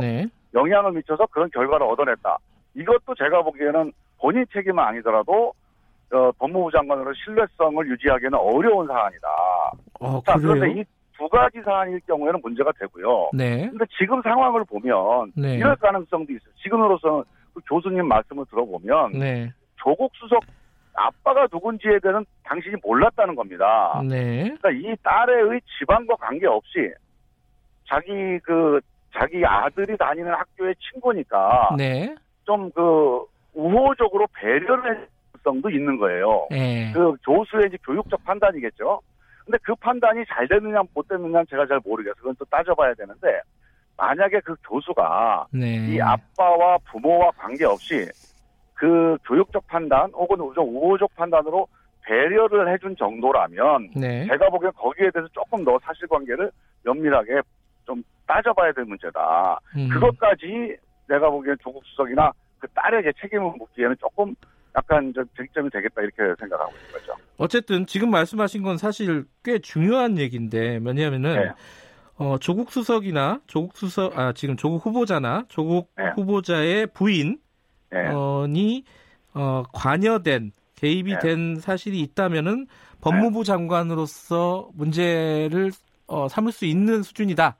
영향을 미쳐서 그런 결과를 얻어냈다. 이것도 제가 보기에는 본인 책임은 아니더라도 법무부 장관으로 신뢰성을 유지하기는 어려운 사안이다. 그런데 이 두 가지 사안일 경우에는 문제가 되고요. 그런데 지금 상황을 보면 이럴 가능성도 있어요. 지금으로서는 그 교수님 말씀을 들어보면 조국 수석 아빠가 누군지에 대해서는 당신이 몰랐다는 겁니다. 그러니까 이 딸의 집안과 관계없이 자기 아들이 다니는 학교의 친구니까 좀 그 우호적으로 배려할 가능성도 있는 거예요. 그 교수의 이제 교육적 판단이겠죠. 근데 그 판단이 잘 되느냐 못 되느냐 제가 잘 모르겠어요. 그건 또 따져봐야 되는데 만약에 그 교수가 이 아빠와 부모와 관계없이 그 교육적 판단 혹은 우호적 판단으로 배려를 해준 정도라면 제가 보기엔 거기에 대해서 조금 더 사실관계를 면밀하게 좀 따져봐야 될 문제다. 그것까지 내가 보기엔 조국 수석이나 그 딸에게 책임을 묻기에는 조금 약간 쟁점이 되겠다 이렇게 생각하고 있는 거죠. 어쨌든 지금 말씀하신 건 사실 꽤 중요한 얘기인데 왜냐하면은 조국 수석이나 지금 조국 후보자나 조국 후보자의 부인 이 관여된 개입이 된 사실이 있다면은 법무부 장관으로서 문제를 삼을 수 있는 수준이다.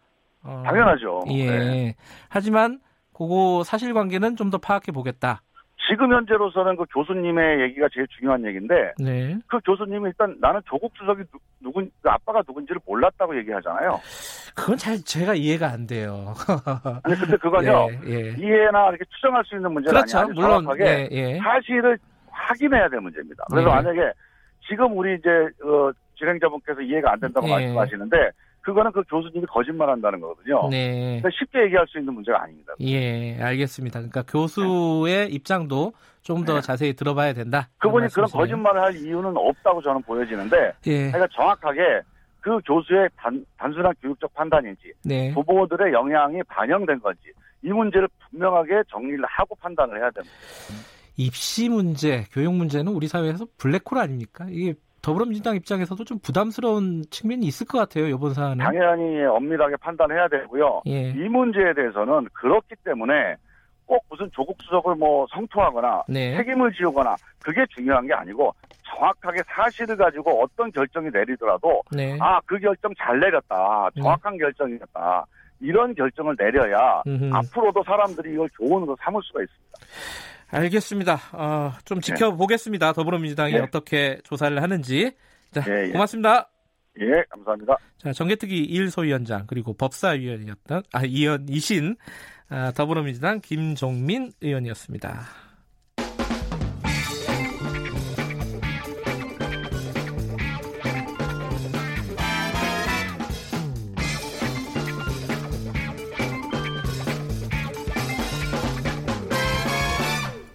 당연하죠. 하지만 그거 사실관계는 좀 더 파악해 보겠다. 지금 현재로서는 그 교수님의 얘기가 제일 중요한 얘기인데 그 교수님이 일단 나는 조국 수석이 그 아빠가 누군지를 몰랐다고 얘기하잖아요. 그건 잘 제가 이해가 안 돼요. 아니 근데 그건요 이해나 이렇게 추정할 수 있는 문제가 아니라 정확하게 사실을 확인해야 될 문제입니다. 그래서 만약에 지금 우리 이제 진행자분께서 이해가 안 된다고 말씀하시는데 그거는 그 교수님이 거짓말한다는 거거든요. 네. 그러니까 쉽게 얘기할 수 있는 문제가 아닙니다. 예, 알겠습니다. 그러니까 교수의 입장도 좀 더 자세히 들어봐야 된다. 그분이 그런 거짓말을 할 이유는 없다고 저는 보여지는데 그러니까 정확하게 그 교수의 단순한 교육적 판단인지 후보들의 영향이 반영된 건지 이 문제를 분명하게 정리를 하고 판단을 해야 됩니다. 입시 문제, 교육 문제는 우리 사회에서 블랙홀 아닙니까? 이게 더불어민주당 입장에서도 좀 부담스러운 측면이 있을 것 같아요, 이번 사안은. 당연히 엄밀하게 판단해야 되고요. 예. 이 문제에 대해서는 그렇기 때문에 꼭 무슨 조국 수석을 뭐 성토하거나 책임을 지우거나 그게 중요한 게 아니고 정확하게 사실을 가지고 어떤 결정이 내리더라도 아, 그 결정 잘 내렸다. 정확한 결정이었다. 이런 결정을 내려야 앞으로도 사람들이 이걸 교훈으로 삼을 수가 있습니다. 알겠습니다. 좀 지켜보겠습니다. 더불어민주당이 어떻게 조사를 하는지. 자, 고맙습니다. 예, 감사합니다. 자, 정개특위 이일소위원장 그리고 법사위원이었던 더불어민주당 김종민 의원이었습니다.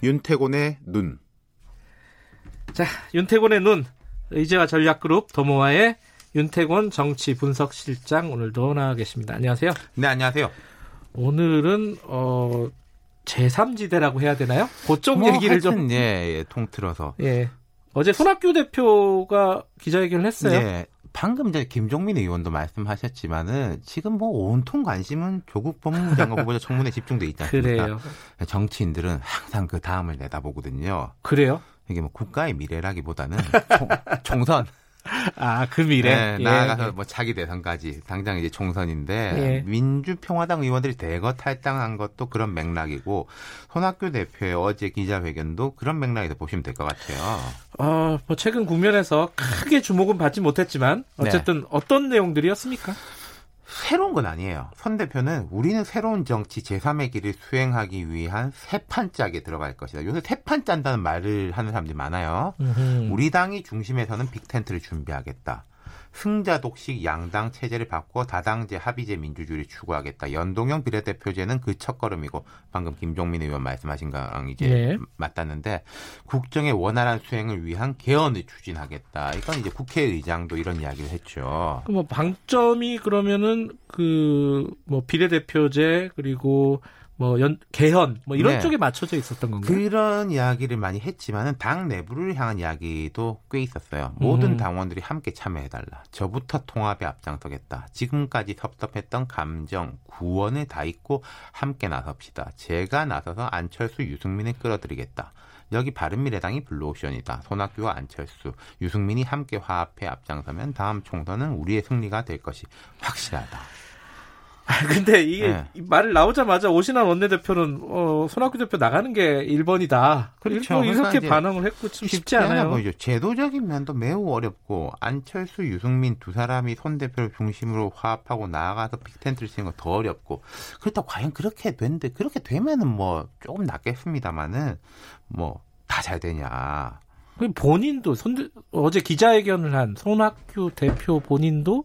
윤태곤의 눈. 자, 윤태곤의 눈. 의제와 전략그룹 더모아의 윤태곤 정치분석실장 오늘도 나와 계십니다. 안녕하세요. 네, 안녕하세요. 오늘은 제3지대라고 해야 되나요? 그쪽 얘기를 좀. 통틀어서. 예. 어제 손학규 대표가 기자회견을 했어요. 네. 방금 이제 김종민 의원도 말씀하셨지만은 지금 뭐 온통 관심은 조국 법무부 장관 후보자 청문회에 집중돼 있지 않습니까? 그래요. 정치인들은 항상 그 다음을 내다보거든요. 그래요? 이게 뭐 국가의 미래라기보다는 총선. 아, 그 미래? 네, 나아가서 뭐 차기 대선까지 당장 이제 총선인데 민주평화당 의원들이 대거 탈당한 것도 그런 맥락이고 손학규 대표의 어제 기자회견도 그런 맥락에서 보시면 될 것 같아요. 뭐 최근 국면에서 크게 주목은 받지 못했지만 어쨌든 어떤 내용들이었습니까? 새로운 건 아니에요. 손 대표는 우리는 새로운 정치 제3의 길을 수행하기 위한 새 판짝에 들어갈 것이다. 요새 새 판 짠다는 말을 하는 사람들이 많아요. 우리 당이 중심에서는 빅텐트를 준비하겠다. 승자 독식 양당 체제를 바꿔 다당제 합의제 민주주의를 추구하겠다. 연동형 비례대표제는 그 첫걸음이고 방금 김종민 의원 말씀하신 거랑 이제 맞닿는데 국정의 원활한 수행을 위한 개헌을 추진하겠다. 이건 이제 국회의장도 이런 이야기를 했죠. 뭐 방점이 그러면은 그 뭐 비례대표제 그리고 뭐 개헌 뭐 이런 쪽에 맞춰져 있었던 건가요? 그런 이야기를 많이 했지만은 당 내부를 향한 이야기도 꽤 있었어요. 모든 당원들이 함께 참여해달라. 저부터 통합에 앞장서겠다. 지금까지 섭섭했던 감정, 구원을 다 잊고 함께 나섭시다. 제가 나서서 안철수, 유승민을 끌어들이겠다. 여기 바른미래당이 블루오션이다. 손학규와 안철수, 유승민이 함께 화합에 앞장서면 다음 총선은 우리의 승리가 될 것이 확실하다. 근데 이게 말을 나오자마자 오신환 원내대표는 손학규 대표 나가는 게 1번이다. 그렇죠. 이렇게 반응을 했고 참 쉽지 않아요. 보이죠. 제도적인 면도 매우 어렵고 안철수, 유승민 두 사람이 손 대표를 중심으로 화합하고 나아가서 빅텐트를 치는 건 더 어렵고 그렇다고 과연 그렇게 된데 그렇게 되면은 뭐 조금 낫겠습니다만은 뭐 다 잘 되냐. 본인도 어제 기자회견을 한 손학규 대표 본인도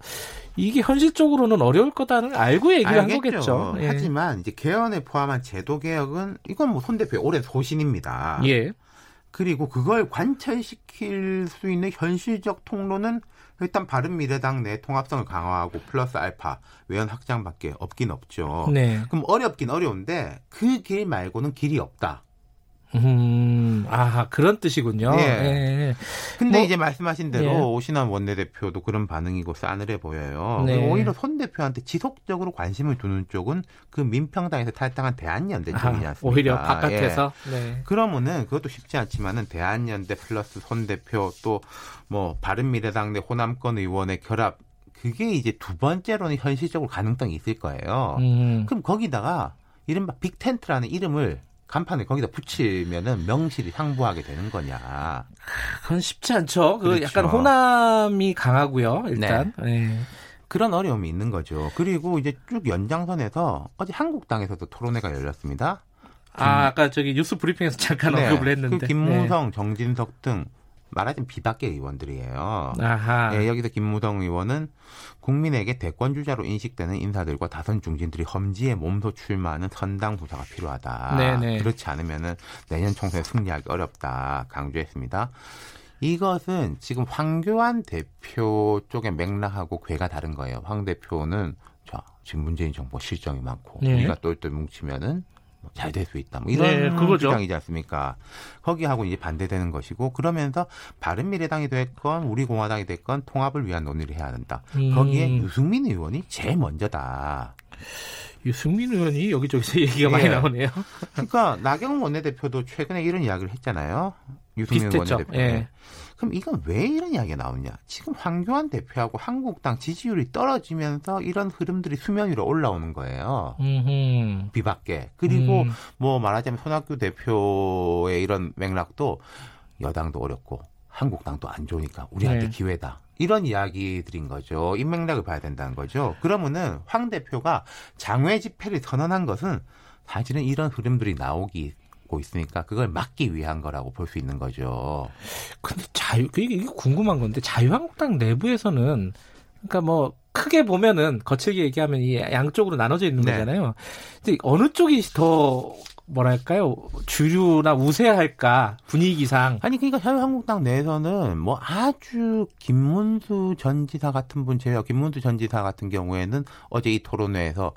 이게 현실적으로는 어려울 거다는 알고 얘기를 한 거겠죠. 하지만 이제 개헌에 포함한 제도 개혁은 이건 뭐 손 대표의 오랜 소신입니다. 예. 그리고 그걸 관철시킬 수 있는 현실적 통로는 일단 바른미래당 내 통합성을 강화하고 플러스 알파 외연 확장밖에 없긴 없죠. 네. 그럼 어렵긴 어려운데 그 길 말고는 길이 없다. 그런 뜻이군요. 네. 근데 이제 말씀하신 대로 오신환 원내대표도 그런 반응이고 싸늘해 보여요. 오히려 손 대표한테 지속적으로 관심을 두는 쪽은 그 민평당에서 탈당한 대한연대 쪽이지 않습니까? 오히려 바깥에서. 그러면은 그것도 쉽지 않지만은 대한연대 플러스 손 대표 또 뭐 바른미래당 내 호남권 의원의 결합 그게 이제 두 번째로는 현실적으로 가능성이 있을 거예요. 그럼 거기다가 이른바 빅텐트라는 이름을 간판을 거기다 붙이면은 명실이 상부하게 되는 거냐. 그건 쉽지 않죠. 그렇죠. 약간 호남이 강하고요. 일단. 네. 그런 어려움이 있는 거죠. 그리고 이제 쭉 연장선에서 어제 한국당에서도 토론회가 열렸습니다. 아까 저기 뉴스 브리핑에서 잠깐 언급을 했는데. 그 김무성, 정진석 등 말하자면 비박계 의원들이에요. 네, 여기서 김무성 의원은 국민에게 대권주자로 인식되는 인사들과 다선 중진들이 험지에 몸소 출마하는 선당 조사가 필요하다. 네네. 그렇지 않으면 내년 총선에 승리하기 어렵다 강조했습니다. 이것은 지금 황교안 대표 쪽의 맥락하고 궤가 다른 거예요. 황 대표는 자, 지금 문재인 정부 실정이 많고 네. 우리가 똘똘 뭉치면은 잘 될 수 있다. 뭐 이런 네, 주장이지 않습니까? 거기하고 이제 반대되는 것이고 그러면서 바른미래당이 됐건 우리 공화당이 됐건 통합을 위한 논의를 해야 된다. 거기에 유승민 의원이 제일 먼저다. 유승민 의원이 여기저기서 얘기가 네. 많이 나오네요. 그러니까 나경원 원내대표도 최근에 이런 이야기를 했잖아요. 유승민 원내대표. 네. 그럼 이건 왜 이런 이야기가 나오냐? 지금 황교안 대표하고 한국당 지지율이 떨어지면서 이런 흐름들이 수면 위로 올라오는 거예요. 비박계. 그리고 뭐 말하자면 손학규 대표의 이런 맥락도 여당도 어렵고 한국당도 안 좋으니까 우리한테 네. 기회다. 이런 이야기들인 거죠. 이 맥락을 봐야 된다는 거죠. 그러면은 황 대표가 장외 집회를 선언한 것은 사실은 이런 흐름들이 나오기 있으니까 그걸 막기 위한 거라고 볼 수 있는 거죠. 근데 이게 궁금한 건데 자유한국당 내부에서는 그러니까 뭐 크게 보면은 거칠게 얘기하면 이 양쪽으로 나눠져 있는 네. 거잖아요. 근데 어느 쪽이 더 뭐랄까요? 주류나 우세할까? 분위기상. 아니 그러니까 자유한국당 내에서는 뭐 아주 김문수 전 지사 같은 경우에는 어제 이 토론회에서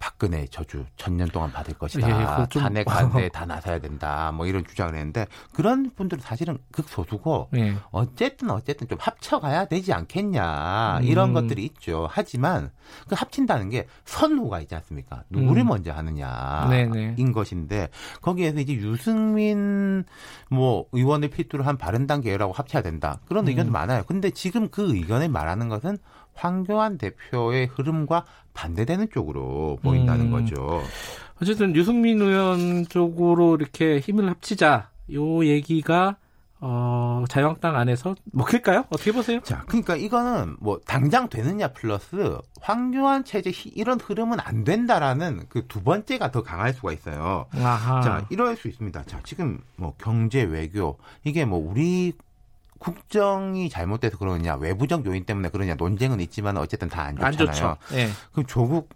박근혜 저주 천년 동안 받을 것이다. 탄핵 반대에 다 나서야 된다. 뭐 이런 주장을 했는데 그런 분들은 사실은 극소수고 예. 어쨌든 좀 합쳐가야 되지 않겠냐 이런 것들이 있죠. 하지만 그 합친다는 게 선후가 있지 않습니까? 누구를 먼저 하느냐인 것인데 거기에서 이제 유승민 뭐 의원을 필두로 한 바른당 계열하고 합쳐야 된다. 그런 의견도 많아요. 근데 지금 그 의견을 말하는 것은 황교안 대표의 흐름과 반대되는 쪽으로 보인다는 거죠. 어쨌든 유승민 의원 쪽으로 이렇게 힘을 합치자 요 얘기가 자유한국당 안에서 먹힐까요? 어떻게 보세요? 자, 그러니까 이거는 뭐 당장 되느냐 플러스 황교안 체제 이런 흐름은 안 된다라는 그 두 번째가 더 강할 수가 있어요. 아하. 자, 이럴 수 있습니다. 자, 지금 뭐 경제 외교 이게 뭐 우리 국정이 잘못돼서 그러느냐, 외부적 요인 때문에 그러냐 논쟁은 있지만 어쨌든 다 안 좋잖아요. 네. 그럼 조국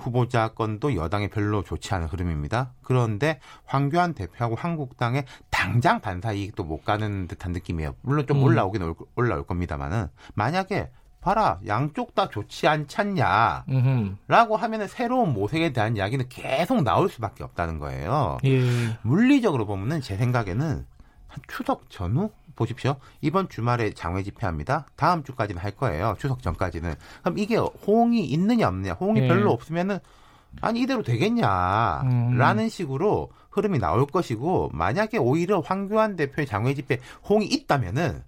후보자 건도 여당이 별로 좋지 않은 흐름입니다. 그런데 황교안 대표하고 한국당에 당장 반사 이익도 못 가는 듯한 느낌이에요. 물론 좀 올라올 겁니다만은 만약에 봐라 양쪽 다 좋지 않잖냐라고 하면은 새로운 모색에 대한 이야기는 계속 나올 수밖에 없다는 거예요. 예. 물리적으로 보면은 제 생각에는 한 추석 전후 보십시오. 이번 주말에 장외 집회합니다. 다음 주까지는 할 거예요. 추석 전까지는. 그럼 이게 호응이 있느냐 없느냐. 호응이 네. 별로 없으면은 아니 이대로 되겠냐라는 식으로 흐름이 나올 것이고 만약에 오히려 황교안 대표의 장외 집회 호응이 있다면은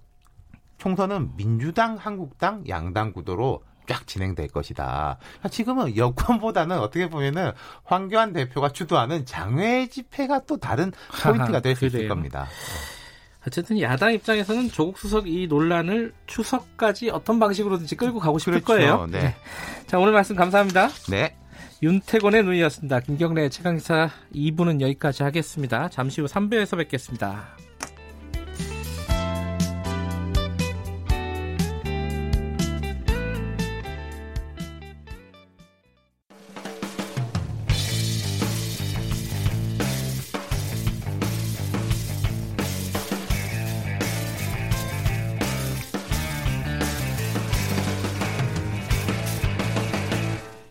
총선은 민주당, 한국당, 양당 구도로 쫙 진행될 것이다. 지금은 여권보다는 어떻게 보면은 황교안 대표가 주도하는 장외 집회가 또 다른 포인트가 될 수 있을 겁니다. 어쨌든 야당 입장에서는 조국 수석 이 논란을 추석까지 어떤 방식으로든지 끌고 가고 싶을 거예요. 네. 자, 오늘 말씀 감사합니다. 네. 윤태곤의 눈이었습니다. 김경래 최강시사 2부는 여기까지 하겠습니다. 잠시 후 3부에서 뵙겠습니다.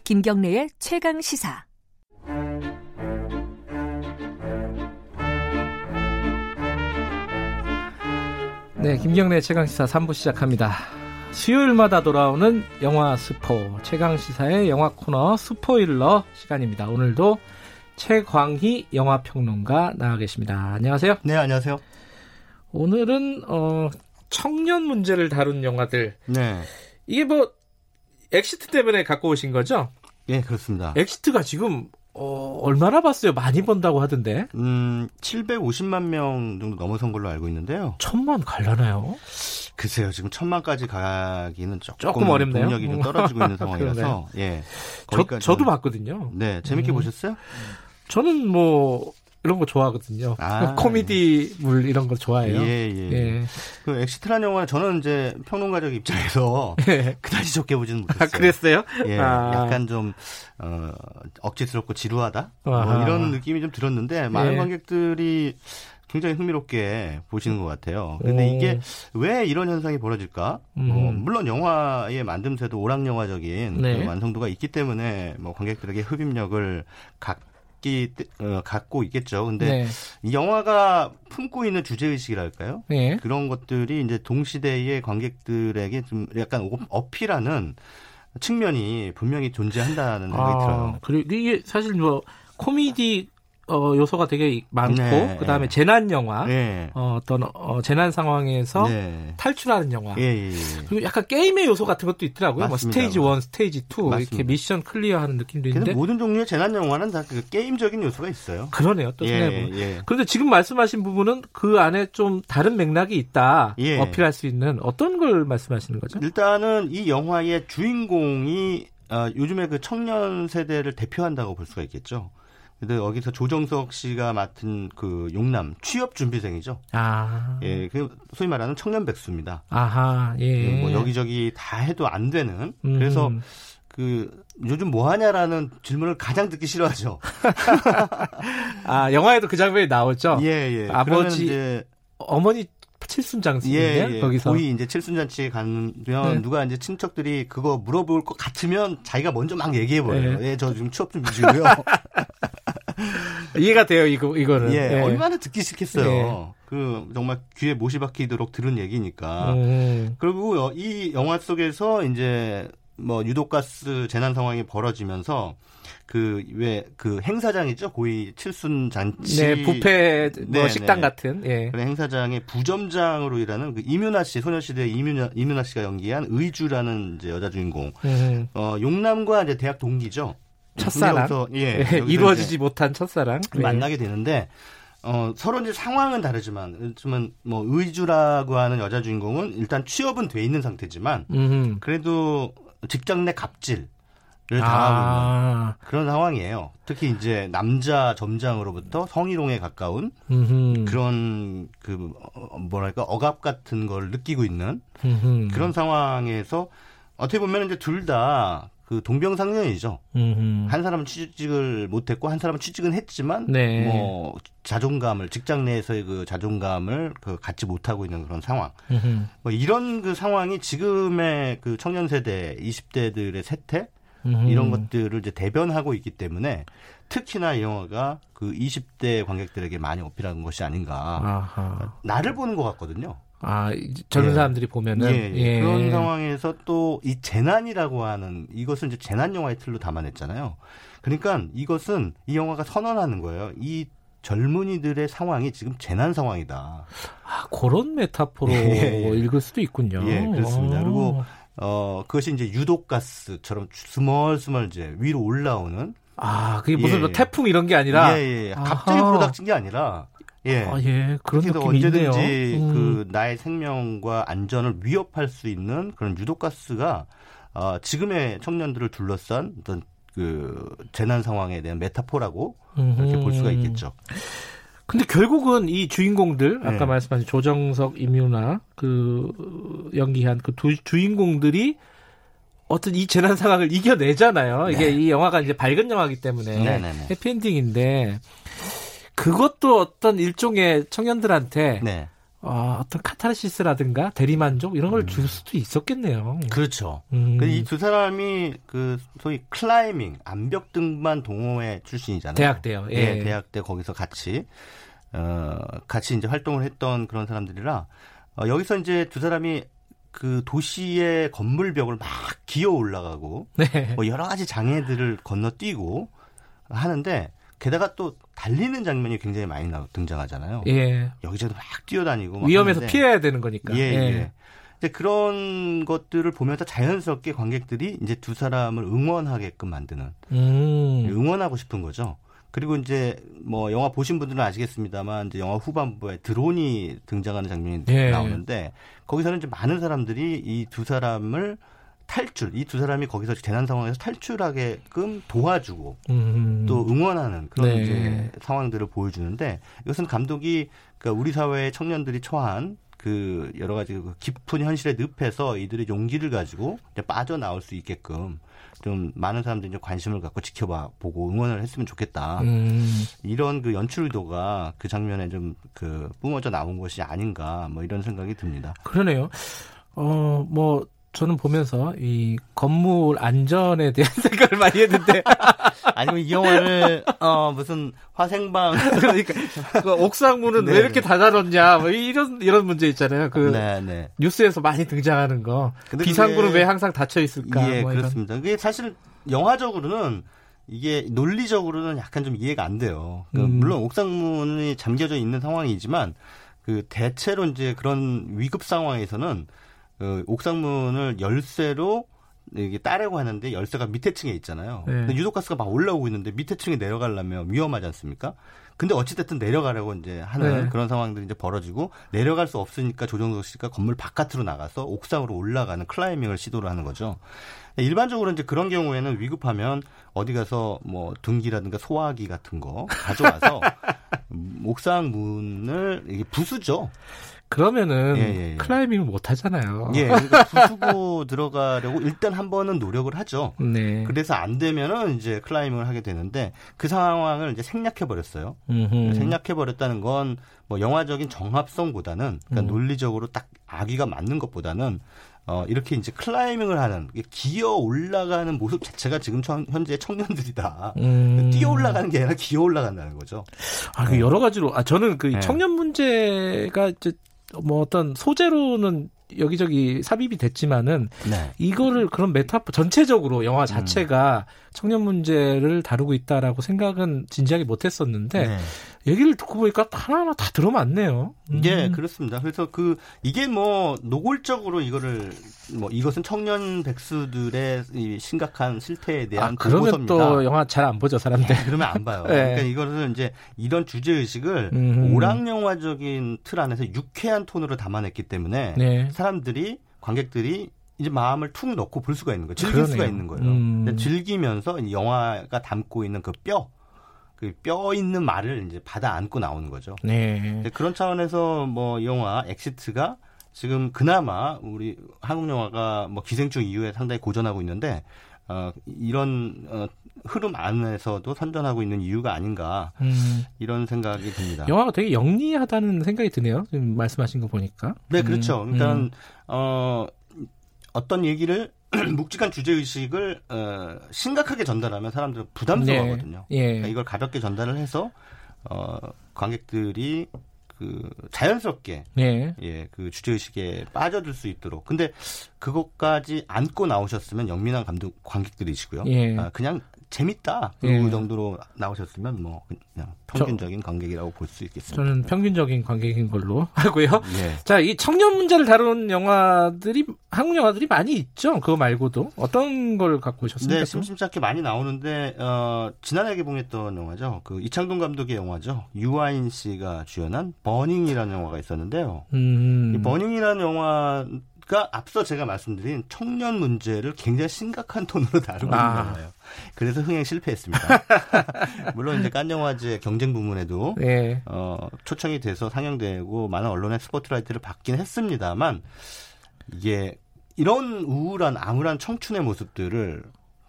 김경래의 최강시사. 네, 김경래의 최강시사 3부 시작합니다. 수요일마다 돌아오는 영화 스포, 최강시사의 영화 코너 스포일러 시간입니다. 오늘도 최광희 영화평론가 나와 계십니다. 안녕하세요. 네, 안녕하세요. 오늘은 청년 문제를 다룬 영화들. 네. 이게 뭐 엑시트 때문에 갖고 오신 거죠? 예, 그렇습니다. 엑시트가 지금 얼마나 봤어요? 많이 번다고 하던데. 750만 명 정도 넘어선 걸로 알고 있는데요. 1000만 갈라나요? 글쎄요. 지금 1000만까지 가기는 조금 어렵네요. 동력이 좀 떨어지고 있는 상황이라서. 예. 저도 봤거든요. 네, 재밌게 보셨어요? 저는 뭐 이런 거 좋아하거든요. 아, 코미디물 이런 거 좋아해요. 예. 그 엑시트란 영화 저는 이제 평론가적 입장에서 그다지 좋게 보지는 못했어요. 아, 그랬어요? 예, 약간 좀 억지스럽고 지루하다 뭐 이런 느낌이 좀 들었는데 많은 관객들이 굉장히 흥미롭게 보시는 것 같아요. 그런데 이게 왜 이런 현상이 벌어질까? 물론 영화의 만듦새도 오락영화적인 완성도가 있기 때문에 뭐 관객들에게 흡입력을 갖고 있겠죠. 근데 이 영화가 품고 있는 주제의식이랄까요? 그런 것들이 이제 동시대의 관객들에게 좀 약간 어필하는 측면이 분명히 존재한다는 생각이 들어요. 그리고 이게 사실 뭐 코미디 요소가 되게 많고 그다음에 재난 영화 어떤 재난 상황에서 탈출하는 영화 그리고 약간 게임의 요소 같은 것도 있더라고요. 뭐 스테이지 1, 스테이지 2 이렇게 미션 클리어하는 느낌도 있는데 모든 종류의 재난 영화는 다 그 게임적인 요소가 있어요. 그러네요. 또 생각해보면 그런데 지금 말씀하신 부분은 그 안에 좀 다른 맥락이 있다 어필할 수 있는 어떤 걸 말씀하시는 거죠? 일단은 이 영화의 주인공이 요즘에 그 청년 세대를 대표한다고 볼 수가 있겠죠. 근데 여기서 조정석 씨가 맡은 그 용남 취업 준비생이죠. 아, 예, 그 소위 말하는 청년 백수입니다. 아하, 예. 뭐 여기저기 다 해도 안 되는. 그래서 그 요즘 뭐 하냐라는 질문을 가장 듣기 싫어하죠. 아, 영화에도 그 장면이 나오죠. 예. 아버지, 이제 어머니. 칠순잔치인데 거기서 거의 이제 칠순잔치에 가면 누가 이제 친척들이 그거 물어볼 것 같으면 자기가 먼저 막 얘기해 버려요. 저 지금 취업 준비 중이고요. 이해가 돼요, 이거는. 얼마나 듣기 싫겠어요. 그 정말 귀에 못이 박히도록 들은 얘기니까. 그리고 이 영화 속에서 이제 뭐 유독가스 재난 상황이 벌어지면서 그 행사장이죠. 고위 칠순 잔치 부페 뭐 식당 같은 그런 행사장의 부점장으로 일하는 그 이윤아 씨, 소녀시대 이윤아 씨가 연기한 의주라는 이제 여자 주인공. 용남과 이제 대학 동기죠. 첫사랑. 이루어지지 못한 첫사랑 만나게 되는데 서로 이제 상황은 다르지만, 뭐, 의주라고 하는 여자 주인공은 일단 취업은 돼 있는 상태지만, 그래도 직장 내 갑질을 당하고 있는 그런 상황이에요. 특히 이제 남자 점장으로부터 성희롱에 가까운 그런 억압 같은 걸 느끼고 있는 그런 상황에서 어떻게 보면 이제 둘 다 그 동병상련이죠. 한 사람은 취직을 못했고 한 사람은 취직은 했지만 뭐 자존감을 직장 내에서의 그 자존감을 갖지 못하고 있는 그런 상황. 뭐 이런 그 상황이 지금의 그 청년 세대 20대들의 세태 이런 것들을 이제 대변하고 있기 때문에 특히나 이 영화가 그 20대 관객들에게 많이 어필하는 것이 아닌가. 나를 보는 것 같거든요. 아, 젊은 사람들이 보면은 그런 상황에서 또 이 재난이라고 하는 이것을 이제 재난 영화의 틀로 담아냈잖아요. 그러니까 이것은 이 영화가 선언하는 거예요. 이 젊은이들의 상황이 지금 재난 상황이다. 아, 그런 메타포로 읽을 수도 있군요. 예, 그렇습니다. 그리고 그것이 이제 유독가스처럼 스멀스멀 이제 위로 올라오는. 아, 그게 무슨 태풍 이런 게 아니라 갑자기 불어닥친 게 아니라. 그런 느낌이 언제든지 있네요. 그 나의 생명과 안전을 위협할 수 있는 그런 유독가스가 지금의 청년들을 둘러싼 어떤 그 재난 상황에 대한 메타포라고 이렇게 볼 수가 있겠죠. 근데 결국은 이 주인공들 아까 말씀하신 조정석, 임윤아 그 연기한 그 두 주인공들이 어떤 이 재난 상황을 이겨내잖아요. 이게 이 영화가 이제 밝은 영화이기 때문에 해피엔딩인데. 그것도 어떤 일종의 청년들한테 어떤 카타르시스라든가 대리만족 이런 걸 줄 수도 있었겠네요. 그렇죠. 이 두 사람이 그 소위 클라이밍 암벽 등반 동호회 출신이잖아요. 대학대요. 대학대 거기서 같이 이제 활동을 했던 그런 사람들이라 여기서 이제 두 사람이 그 도시의 건물벽을 막 기어 올라가고 뭐 여러 가지 장애들을 건너뛰고 하는데. 게다가 또 달리는 장면이 굉장히 많이 등장하잖아요. 여기저기 막 뛰어다니고 막 위험에서 하는데. 피해야 되는 거니까. 이제 그런 것들을 보면서 자연스럽게 관객들이 이제 두 사람을 응원하게끔 만드는 응원하고 싶은 거죠. 그리고 이제 뭐 영화 보신 분들은 아시겠습니다만 이제 영화 후반부에 드론이 등장하는 장면이 나오는데 거기서는 이제 많은 사람들이 이 두 사람을 탈출, 이 두 사람이 거기서 재난 상황에서 탈출하게끔 도와주고 또 응원하는 그런 네. 이제 상황들을 보여주는데, 이것은 감독이 그러니까 우리 사회의 청년들이 처한 그 여러 가지 그 깊은 현실의 늪에서 이들의 용기를 가지고 이제 빠져나올 수 있게끔 좀 많은 사람들이 이제 관심을 갖고 지켜보고 응원을 했으면 좋겠다. 이런 그 연출 의도가 그 장면에 좀 그 뿜어져 나온 것이 아닌가, 뭐 이런 생각이 듭니다. 그러네요. 뭐 저는 보면서 이 건물 안전에 대한 생각을 많이 했는데 아니면 이 영화를 무슨 화생방 그러니까 그 옥상문은 네. 왜 이렇게 닫아놨냐 뭐 이런 문제 있잖아요. 그 네, 네. 뉴스에서 많이 등장하는 거. 비상구는 왜 항상 닫혀 있을까? 예, 뭐 그렇습니다. 이게 사실 영화적으로는 이게 논리적으로는 약간 좀 이해가 안 돼요. 그러니까 물론 옥상문이 잠겨져 있는 상황이지만 그 대체로 이제 그런 위급 상황에서는 옥상문을 열쇠로 이게 따려고 하는데 열쇠가 밑에 층에 있잖아요. 네. 유독가스가 막 올라오고 있는데 밑에 층에 내려가려면 위험하지 않습니까? 근데 어찌됐든 내려가려고 이제 하는 네. 그런 상황들이 이제 벌어지고, 내려갈 수 없으니까 조정석 씨가 건물 바깥으로 나가서 옥상으로 올라가는 클라이밍을 시도를 하는 거죠. 일반적으로 이제 그런 경우에는 위급하면 어디 가서 뭐 등기라든가 소화기 같은 거 가져와서 옥상 문을 이게 부수죠. 그러면은 예. 클라이밍을 못 하잖아요. 예, 그러니까 부수고 들어가려고 일단 한 번은 노력을 하죠. 네. 그래서 안 되면은 이제 클라이밍을 하게 되는데, 그 상황을 이제 생략해 버렸어요. 생략해 버렸다는 건 뭐 영화적인 정합성보다는, 그러니까 논리적으로 딱 아귀가 맞는 것보다는 이렇게 이제 클라이밍을 하는, 기어 올라가는 모습 자체가 지금 현재 청년들이다. 뛰어 올라가는 게 아니라 기어 올라간다는 거죠. 아, 그 여러 가지로. 아, 저는 그 청년 문제가 이제 뭐 어떤 소재로는 여기저기 삽입이 됐지만은 네. 이거를 그런 메타포 전체적으로 영화 자체가 청년 문제를 다루고 있다라고 생각은 진지하게 못했었는데 네. 얘기를 듣고 보니까 하나하나 다 들어맞네요. 예, 그렇습니다. 그래서 그 이게 뭐 노골적으로 이거를 뭐 이것은 청년 백수들의 이 심각한 실태에 대한 보고서입니다. 그러면 또 영화 잘 안 보죠, 사람들. 예, 그러면 안 봐요. 예. 그러니까 이거를 이제 이런 주제 의식을 오락 영화적인 틀 안에서 유쾌한 톤으로 담아냈기 때문에 네. 사람들이, 관객들이 이제 마음을 툭 넣고 볼 수가 있는 거예요. 즐길 그러네요. 수가 있는 거예요. 즐기면서 영화가 담고 있는 그 뼈 있는 말을 이제 받아 안고 나오는 거죠. 네. 그런 차원에서 뭐 영화 엑시트가 지금 그나마 우리 한국 영화가 뭐 기생충 이후에 상당히 고전하고 있는데 이런 흐름 안에서도 선전하고 있는 이유가 아닌가 이런 생각이 듭니다. 영화가 되게 영리하다는 생각이 드네요. 지금 말씀하신 거 보니까. 네, 그렇죠. 그러니까 어떤 얘기를 묵직한 주제의식을 심각하게 전달하면 사람들은 부담스러워하거든요. 네. 예. 그러니까 이걸 가볍게 전달을 해서 관객들이 그 자연스럽게 네. 예, 그 주제의식에 빠져들 수 있도록. 근데 그것까지 안고 나오셨으면 영민한 감독 관객들이시고요. 예. 그냥 재밌다 그 예. 정도로 나오셨으면 뭐 그냥 평균적인 관객이라고 볼 수 있겠습니다. 저는 평균적인 관객인 걸로 하고요. 예. 자, 이 청년 문제를 다루는 영화들이 한국 영화들이 많이 있죠. 그거 말고도 어떤 걸 갖고 오셨습니까? 네, 심심찮게 많이 나오는데 지난해 개봉했던 영화죠. 그 이창동 감독의 영화죠. 유아인 씨가 주연한 버닝이라는 영화가 있었는데요. 이 버닝이라는 영화가 앞서 제가 말씀드린 청년 문제를 굉장히 심각한 톤으로 다루고 있는 거예요. 그래서 흥행 실패했습니다. 물론 이제 칸 영화제 경쟁 부문에도 네. 초청이 돼서 상영되고 많은 언론의 스포트라이트를 받긴 했습니다만, 이게 이런 우울한 암울한 청춘의 모습들을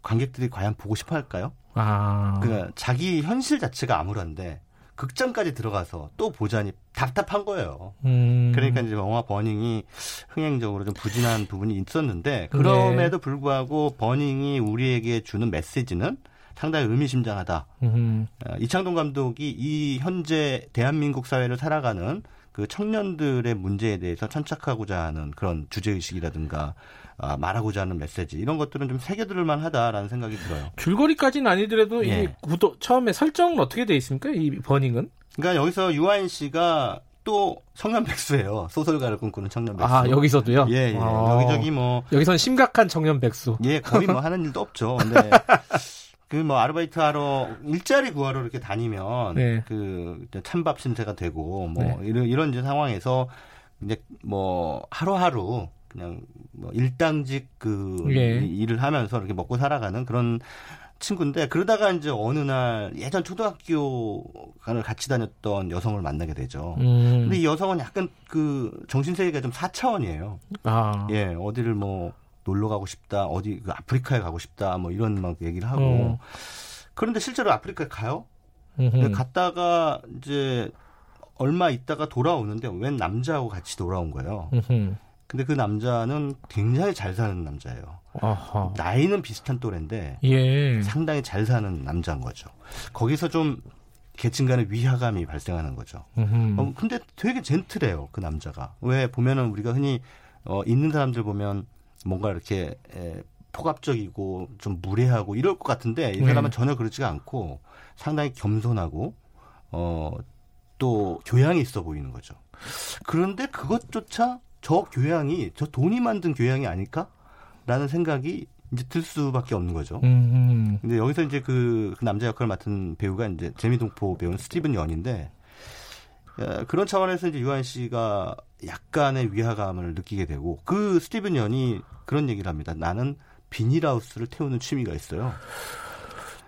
관객들이 과연 보고 싶어 할까요? 그러니까 자기 현실 자체가 암울한데 극장까지 들어가서 또 보자니 답답한 거예요. 그러니까 이제 영화 버닝이 흥행적으로 좀 부진한 부분이 있었는데, 그럼에도 불구하고 버닝이 우리에게 주는 메시지는 상당히 의미심장하다. 이창동 감독이 이 현재 대한민국 사회를 살아가는 그 청년들의 문제에 대해서 천착하고자 하는 그런 주제의식이라든가 말하고자 하는 메시지, 이런 것들은 좀 새겨들을 만하다라는 생각이 들어요. 줄거리까지는 아니더라도 예. 이 처음에 설정은 어떻게 돼 있습니까? 이 버닝은? 그러니까 여기서 유아인 씨가 또 청년 백수예요. 소설가를 꿈꾸는 청년 백수. 아, 여기서도요? 예. 여기저기 뭐 여기선 심각한 청년 백수. 예, 거의 뭐 하는 일도 없죠. 근데 그 뭐 아르바이트 하러 일자리 구하러 이렇게 다니면 네. 그 찬밥 신세가 되고 뭐 네. 이런 상황에서 이제 뭐 하루하루 그냥 뭐 일당직 그 예. 일을 하면서 이렇게 먹고 살아가는 그런 친구인데, 그러다가 이제 어느 날 예전 초등학교를 같이 다녔던 여성을 만나게 되죠. 근데 이 여성은 약간 그 정신세계가 좀 4차원이에요. 아. 예, 어디를 뭐 놀러 가고 싶다, 어디 그 아프리카에 가고 싶다, 뭐 이런 막 얘기를 하고. 그런데 실제로 아프리카에 가요. 근데 갔다가 이제 얼마 있다가 돌아오는데 웬 남자하고 같이 돌아온 거예요. 근데 그 남자는 굉장히 잘 사는 남자예요. 아하. 나이는 비슷한 또래인데 예. 상당히 잘 사는 남자인 거죠. 거기서 좀 계층 간의 위화감이 발생하는 거죠. 근데 되게 젠틀해요, 그 남자가. 왜 보면은 우리가 흔히 있는 사람들 보면 뭔가 이렇게 폭압적이고 좀 무례하고 이럴 것 같은데, 이 사람은 전혀 그렇지가 않고 상당히 겸손하고 또 교양이 있어 보이는 거죠. 그런데 그것조차 저 교양이 저 돈이 만든 교양이 아닐까라는 생각이 이제 들 수밖에 없는 거죠. 근데 여기서 이제 그 남자 역할을 맡은 배우가 이제 재미동포 배우는 스티븐 연인데, 그런 차원에서 이제 유아인 씨가 약간의 위화감을 느끼게 되고, 그 스티븐 연이 그런 얘기를 합니다. 나는 비닐하우스를 태우는 취미가 있어요.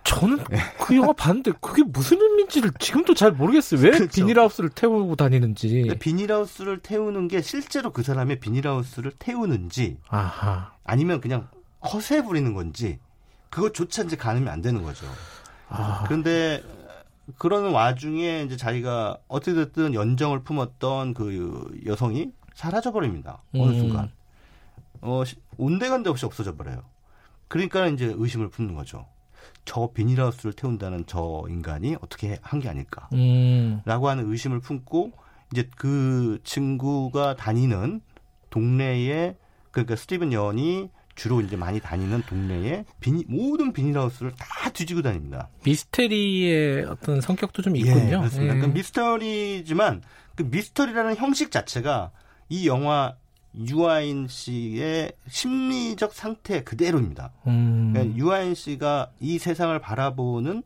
저는 그 영화 봤는데 그게 무슨 의미인지를 지금도 잘 모르겠어요. 왜 그렇죠. 비닐하우스를 태우고 다니는지. 비닐하우스를 태우는 게 실제로 그 사람의 비닐하우스를 태우는지, 아하. 아니면 그냥 허세 부리는 건지, 그것조차 이제 가늠이 안 되는 거죠. 아하. 그런데 그런 와중에 이제 자기가 어찌됐든 연정을 품었던 그 여성이 사라져버립니다. 어느 순간. 온데간데 없이 없어져버려요. 그러니까 이제 의심을 품는 거죠. 저 비닐하우스를 태운다는 저 인간이 어떻게 한 게 아닐까? 라고 하는 의심을 품고, 이제 그 친구가 다니는 동네에, 그러니까 스티븐 연이 주로 이제 많이 다니는 동네에 모든 비닐하우스를 다 뒤지고 다닙니다. 미스터리의 어떤 성격도 좀 있군요. 예, 그렇습니다. 그러니까 미스터리지만 그 미스터리라는 형식 자체가 이 영화 유아인 씨의 심리적 상태 그대로입니다. 그러니까 유아인 씨가 이 세상을 바라보는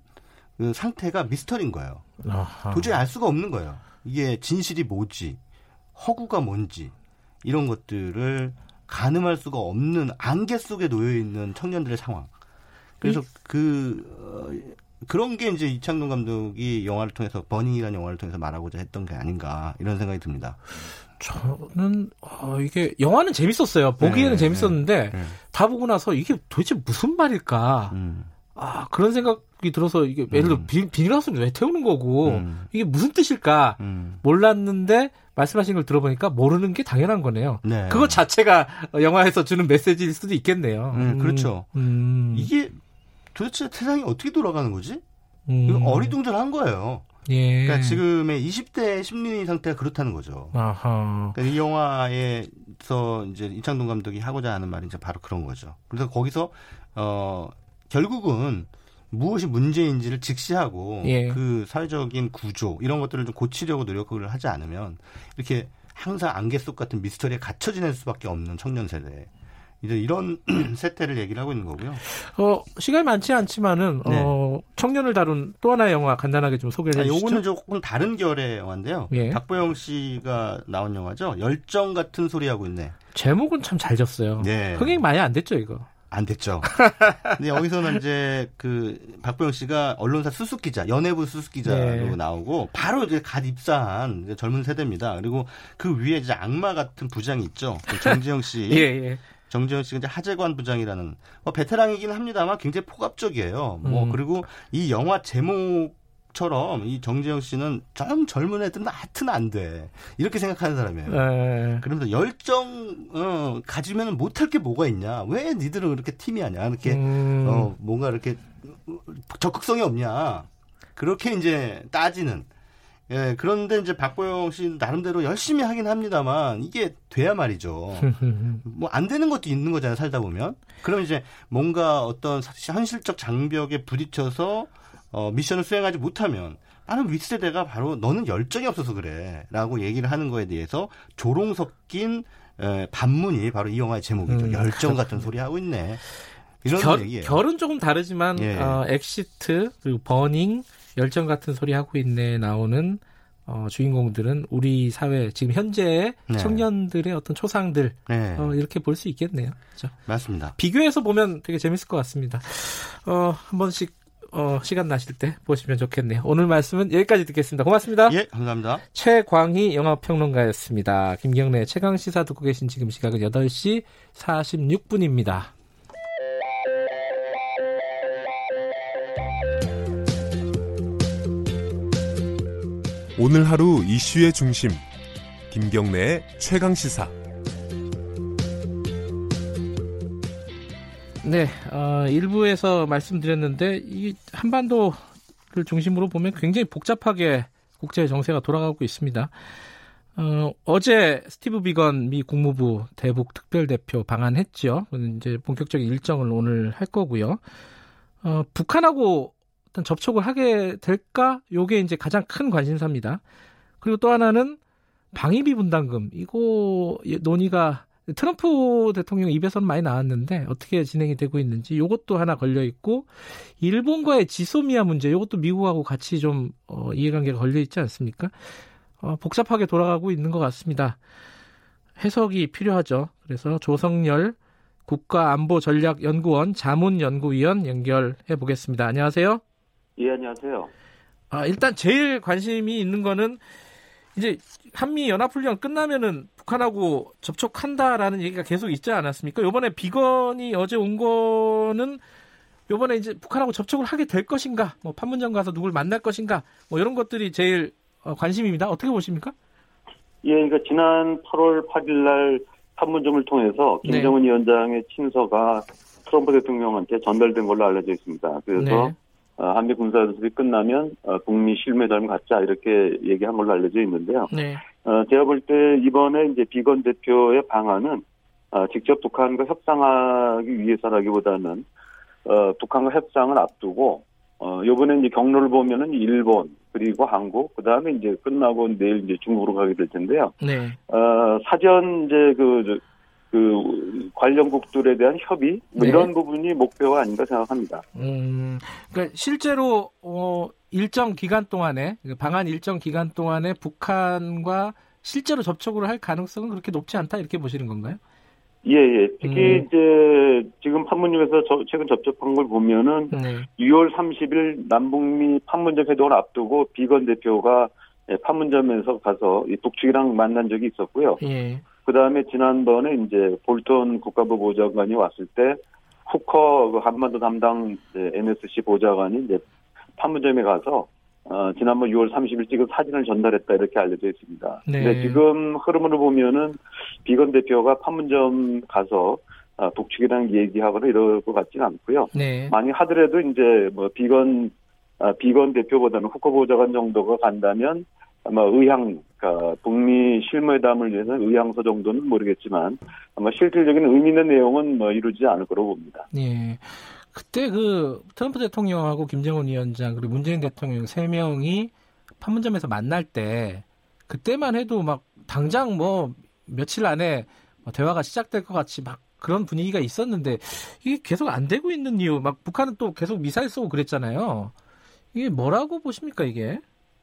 그 상태가 미스터리인 거예요. 아하. 도저히 알 수가 없는 거예요. 이게 진실이 뭐지, 허구가 뭔지, 이런 것들을 가늠할 수가 없는 안개 속에 놓여있는 청년들의 상황. 그래서 그런 게 이제 이창동 감독이 영화를 통해서, 버닝이라는 영화를 통해서 말하고자 했던 게 아닌가, 이런 생각이 듭니다. 저는 이게 영화는 재밌었어요. 보기에는 재밌었는데 다 보고 나서 이게 도대체 무슨 말일까? 그런 생각이 들어서, 이게 예를 들어 비닐하우스를 왜 태우는 거고 이게 무슨 뜻일까? 몰랐는데 말씀하신 걸 들어보니까 모르는 게 당연한 거네요. 네. 그거 자체가 영화에서 주는 메시지일 수도 있겠네요. 그렇죠. 이게 도대체 세상이 어떻게 돌아가는 거지? 어리둥절한 거예요. 예. 그러니까 지금의 20대의 심리 상태가 그렇다는 거죠. 아하. 그러니까 이 영화에서 이제 이창동 감독이 하고자 하는 말이 이제 바로 그런 거죠. 그래서 거기서 결국은 무엇이 문제인지를 직시하고 예. 그 사회적인 구조 이런 것들을 좀 고치려고 노력을 하지 않으면 이렇게 항상 안개 속 같은 미스터리에 갇혀 지낼 수밖에 없는 청년 세대. 이제 이런 세태를 얘기를 하고 있는 거고요. 시간이 많지 않지만은 청년을 다룬 또 하나의 영화 간단하게 좀 소개를 해주시죠. 요거는 조금 다른 결의 영화인데요. 예. 박보영 씨가 나온 영화죠. 열정 같은 소리 하고 있네. 제목은 참 잘 졌어요. 네. 흥행이 많이 안 됐죠, 이거. 안 됐죠. 근데 여기서는 이제 박보영 씨가 언론사 수습기자, 연예부 수습기자로 나오고 바로 이제 갓 입사한 이제 젊은 세대입니다. 그리고 그 위에 이제 악마 같은 부장이 있죠. 정지영 씨. 예, 예. 정재원 씨가 이제 하재관 부장이라는 베테랑이긴 합니다만 굉장히 폭압적이에요. 그리고 이 영화 제목처럼 이 정재원 씨는 젊은 애들은 하여튼 안 돼. 이렇게 생각하는 사람이에요. 에이. 그러면서 열정 가지면 못할 게 뭐가 있냐. 왜 니들은 그렇게 팀이 아냐. 이렇게 뭔가 이렇게 적극성이 없냐. 그렇게 이제 따지는. 예, 그런데 이제 박보영 씨 나름대로 열심히 하긴 합니다만 이게 돼야 말이죠. 뭐 안 되는 것도 있는 거잖아요, 살다 보면. 그럼 이제 뭔가 어떤 현실적 장벽에 부딪혀서 미션을 수행하지 못하면 나는 윗세대가 바로 너는 열정이 없어서 그래 라고 얘기를 하는 거에 대해서 조롱 섞인 반문이 바로 이 영화의 제목이죠. 열정 같은 소리 하고 있네. 이런 얘기예요. 결은 조금 다르지만 엑시트, 그리고 버닝, 열정 같은 소리 하고 있네 나오는 주인공들은 우리 사회 지금 현재의 청년들의 어떤 초상들 이렇게 볼 수 있겠네요. 그렇죠? 맞습니다. 비교해서 보면 되게 재밌을 것 같습니다. 한 번씩 시간 나실 때 보시면 좋겠네요. 오늘 말씀은 여기까지 듣겠습니다. 고맙습니다. 예, 감사합니다. 최광희 영화평론가였습니다. 김경래 최강시사 듣고 계신 지금 시각은 8시 46분입니다. 오늘 하루 이슈의 중심, 김경래의 최강시사. 네, 일부에서 말씀드렸는데 이 한반도를 중심으로 보면 굉장히 복잡하게 국제 정세가 돌아가고 있습니다. 어제 스티브 비건 미 국무부 대북 특별대표 방한했죠. 이제 본격적인 일정을 오늘 할 거고요. 북한하고 일단 접촉을 하게 될까? 요게 이제 가장 큰 관심사입니다. 그리고 또 하나는 방위비 분담금. 이거 논의가 트럼프 대통령 입에서는 많이 나왔는데 어떻게 진행이 되고 있는지 요것도 하나 걸려 있고, 일본과의 지소미아 문제, 요것도 미국하고 같이 좀 이해관계가 걸려 있지 않습니까? 복잡하게 돌아가고 있는 것 같습니다. 해석이 필요하죠. 그래서 조성열 국가안보전략연구원 자문연구위원 연결해 보겠습니다. 안녕하세요. 예, 안녕하세요. 일단 제일 관심이 있는 거는 이제 한미 연합훈련 끝나면은 북한하고 접촉한다라는 얘기가 계속 있지 않았습니까? 이번에 비건이 어제 온 거는 이번에 이제 북한하고 접촉을 하게 될 것인가, 뭐 판문점 가서 누굴 만날 것인가, 뭐 이런 것들이 제일 관심입니다. 어떻게 보십니까? 예, 그러니까 지난 8월 8일날 판문점을 통해서 김정은 위원장의 친서가 트럼프 대통령한테 전달된 걸로 알려져 있습니다. 그래서 한미 군사연습이 끝나면 북미 실무회담을 갖자 이렇게 얘기한 걸로 알려져 있는데요. 제가 볼 때 이번에 이제 비건 대표의 방안은 직접 북한과 협상하기 위해서라기보다는 북한과 협상을 앞두고 이번에 이제 경로를 보면은 일본 그리고 한국, 그 다음에 이제 끝나고 내일 이제 중국으로 가게 될 텐데요. 사전 이제 그 관련국들에 대한 협의 뭐 이런 부분이 목표가 아닌가 생각합니다. 그러니까 실제로 일정 기간 동안에, 방한 일정 기간 동안에 북한과 실제로 접촉을 할 가능성은 그렇게 높지 않다 이렇게 보시는 건가요? 예. 특히 이제 지금 판문점에서 최근 접촉한 걸 보면은 6월 30일 남북미 판문점 회동을 앞두고 비건 대표가 판문점에서 가서 북측이랑 만난 적이 있었고요. 그 다음에 지난번에 이제 볼턴 국가부 보좌관이 왔을 때 후커 한반도 담당 NSC 보좌관이 이제 판문점에 가서 지난번 6월 30일 찍은 사진을 전달했다 이렇게 알려져 있습니다. 근데 지금 흐름으로 보면은 비건 대표가 판문점 가서 북측이랑 얘기하거나 이럴 것 같지는 않고요. 만약 하더라도 이제 뭐 비건 대표보다는 후커 보좌관 정도가 간다면 아마 그러니까 북미 실무회담을 위해서 의향서 정도는 모르겠지만 아마 실질적인 의미 있는 내용은 뭐 이루지 않을 거라고 봅니다. 그때 그 트럼프 대통령하고 김정은 위원장 그리고 문재인 대통령 3명이 판문점에서 만날 때 그때만 해도 막 당장 뭐 며칠 안에 대화가 시작될 것 같이 막 그런 분위기가 있었는데 이게 계속 안 되고 있는 이유, 막 북한은 또 계속 미사일 쏘고 그랬잖아요. 이게 뭐라고 보십니까 이게?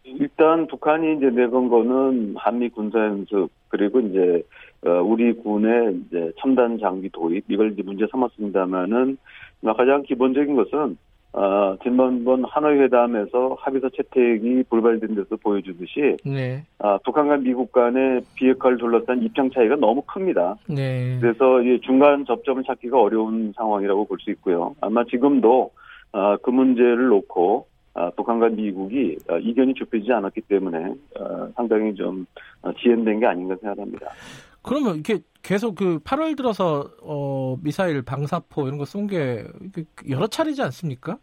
일단 북한이 이제 내건 거는 한미 군사연습 그리고 이제 우리 군의 이제 첨단 장비 도입 이걸 이제 문제 삼았습니다만은 가장 기본적인 것은 지난번 하노이 회담에서 합의서 채택이 불발된 데서 보여주듯이 북한과 미국 간의 비핵화를 둘러싼 입장 차이가 너무 큽니다. 그래서 이 중간 접점을 찾기가 어려운 상황이라고 볼 수 있고요. 아마 지금도 그 문제를 놓고 북한과 미국이 이견이 좁혀지지 않았기 때문에 상당히 좀 지연된 게 아닌가 생각합니다. 그러면 이렇게 계속 그 8월 들어서 미사일 방사포 이런 거 쏜 게 여러 차례지 않습니까?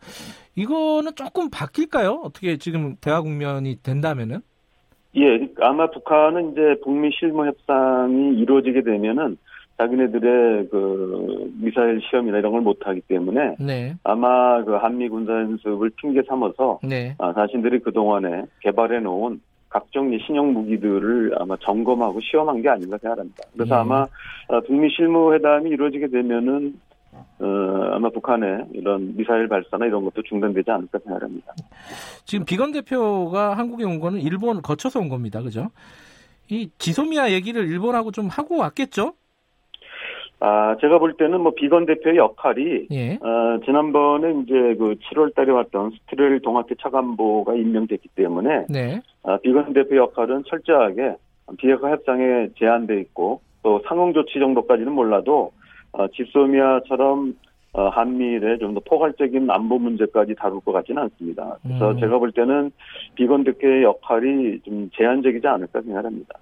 이거는 조금 바뀔까요? 어떻게 지금 대화 국면이 된다면은? 예, 아마 북한은 이제 북미 실무 협상이 이루어지게 되면은 자기네들의 그 미사일 시험이나 이런 걸 못하기 때문에 아마 그 한미 군사연습을 핑계 삼아서 자신들이 그동안에 개발해 놓은 각종 신형 무기들을 아마 점검하고 시험한 게 아닌가 생각합니다. 그래서 아마 북미 실무 회담이 이루어지게 되면은 아마 북한의 이런 미사일 발사나 이런 것도 중단되지 않을까 생각합니다. 지금 비건 대표가 한국에 온 거는 일본 거쳐서 온 겁니다. 그죠? 이 지소미아 얘기를 일본하고 좀 하고 왔겠죠? 아, 제가 볼 때는 뭐 비건 대표의 역할이, 예. 지난번에 이제 그 7월 달에 왔던 스트렐 동아태 차관보가 임명됐기 때문에, 네. 비건 대표 역할은 철저하게 비핵화 협상에 제한돼 있고 또 상응 조치 정도까지는 몰라도 지소미아처럼 한미일의 좀 더 포괄적인 안보 문제까지 다룰 것 같지는 않습니다. 그래서 제가 볼 때는 비건 대표의 역할이 좀 제한적이지 않을까 생각합니다.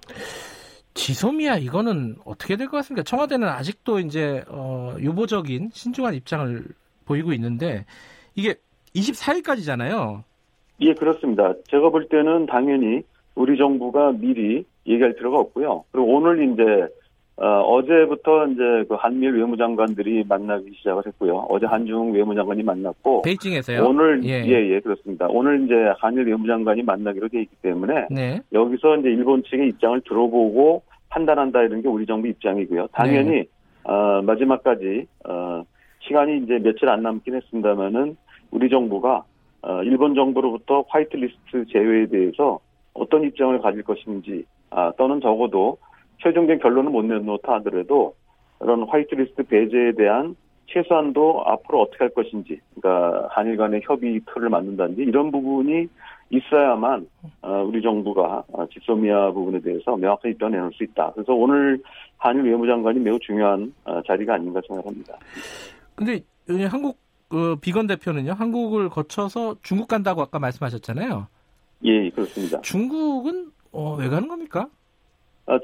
지소미아 이거는 어떻게 될 것 같습니까? 청와대는 아직도 이제 유보적인 신중한 입장을 보이고 있는데 이게 24일까지잖아요. 예, 그렇습니다. 제가 볼 때는 당연히 우리 정부가 미리 얘기할 필요가 없고요. 그리고 오늘 이제 어제부터 이제 그 한미일 외무장관들이 만나기 시작을 했고요. 어제 한중 외무장관이 만났고 베이징에서요. 오늘 예, 그렇습니다. 오늘 이제 한일 외무장관이 만나기로 돼 있기 때문에, 네. 여기서 이제 일본 측의 입장을 들어보고 판단한다 이런 게 우리 정부 입장이고요. 당연히, 네. 마지막까지 시간이 이제 며칠 안 남긴 했습니다만은 우리 정부가 일본 정부로부터 화이트리스트 제외에 대해서 어떤 입장을 가질 것인지, 또는 적어도 최종적인 결론은 못 내놓다 하더라도 이런 화이트리스트 배제에 대한 최소한도 앞으로 어떻게 할 것인지, 그러니까 한일 간의 협의 틀을 만든다든지 이런 부분이 있어야만 우리 정부가 지소미아 부분에 대해서 명확한 입장을 내놓을 수 있다. 그래서 오늘 한일 외무장관이 매우 중요한 자리가 아닌가 생각합니다. 그런데 한국 비건 대표는요, 한국을 거쳐서 중국 간다고 아까 말씀하셨잖아요. 예, 그렇습니다. 중국은 왜 가는 겁니까?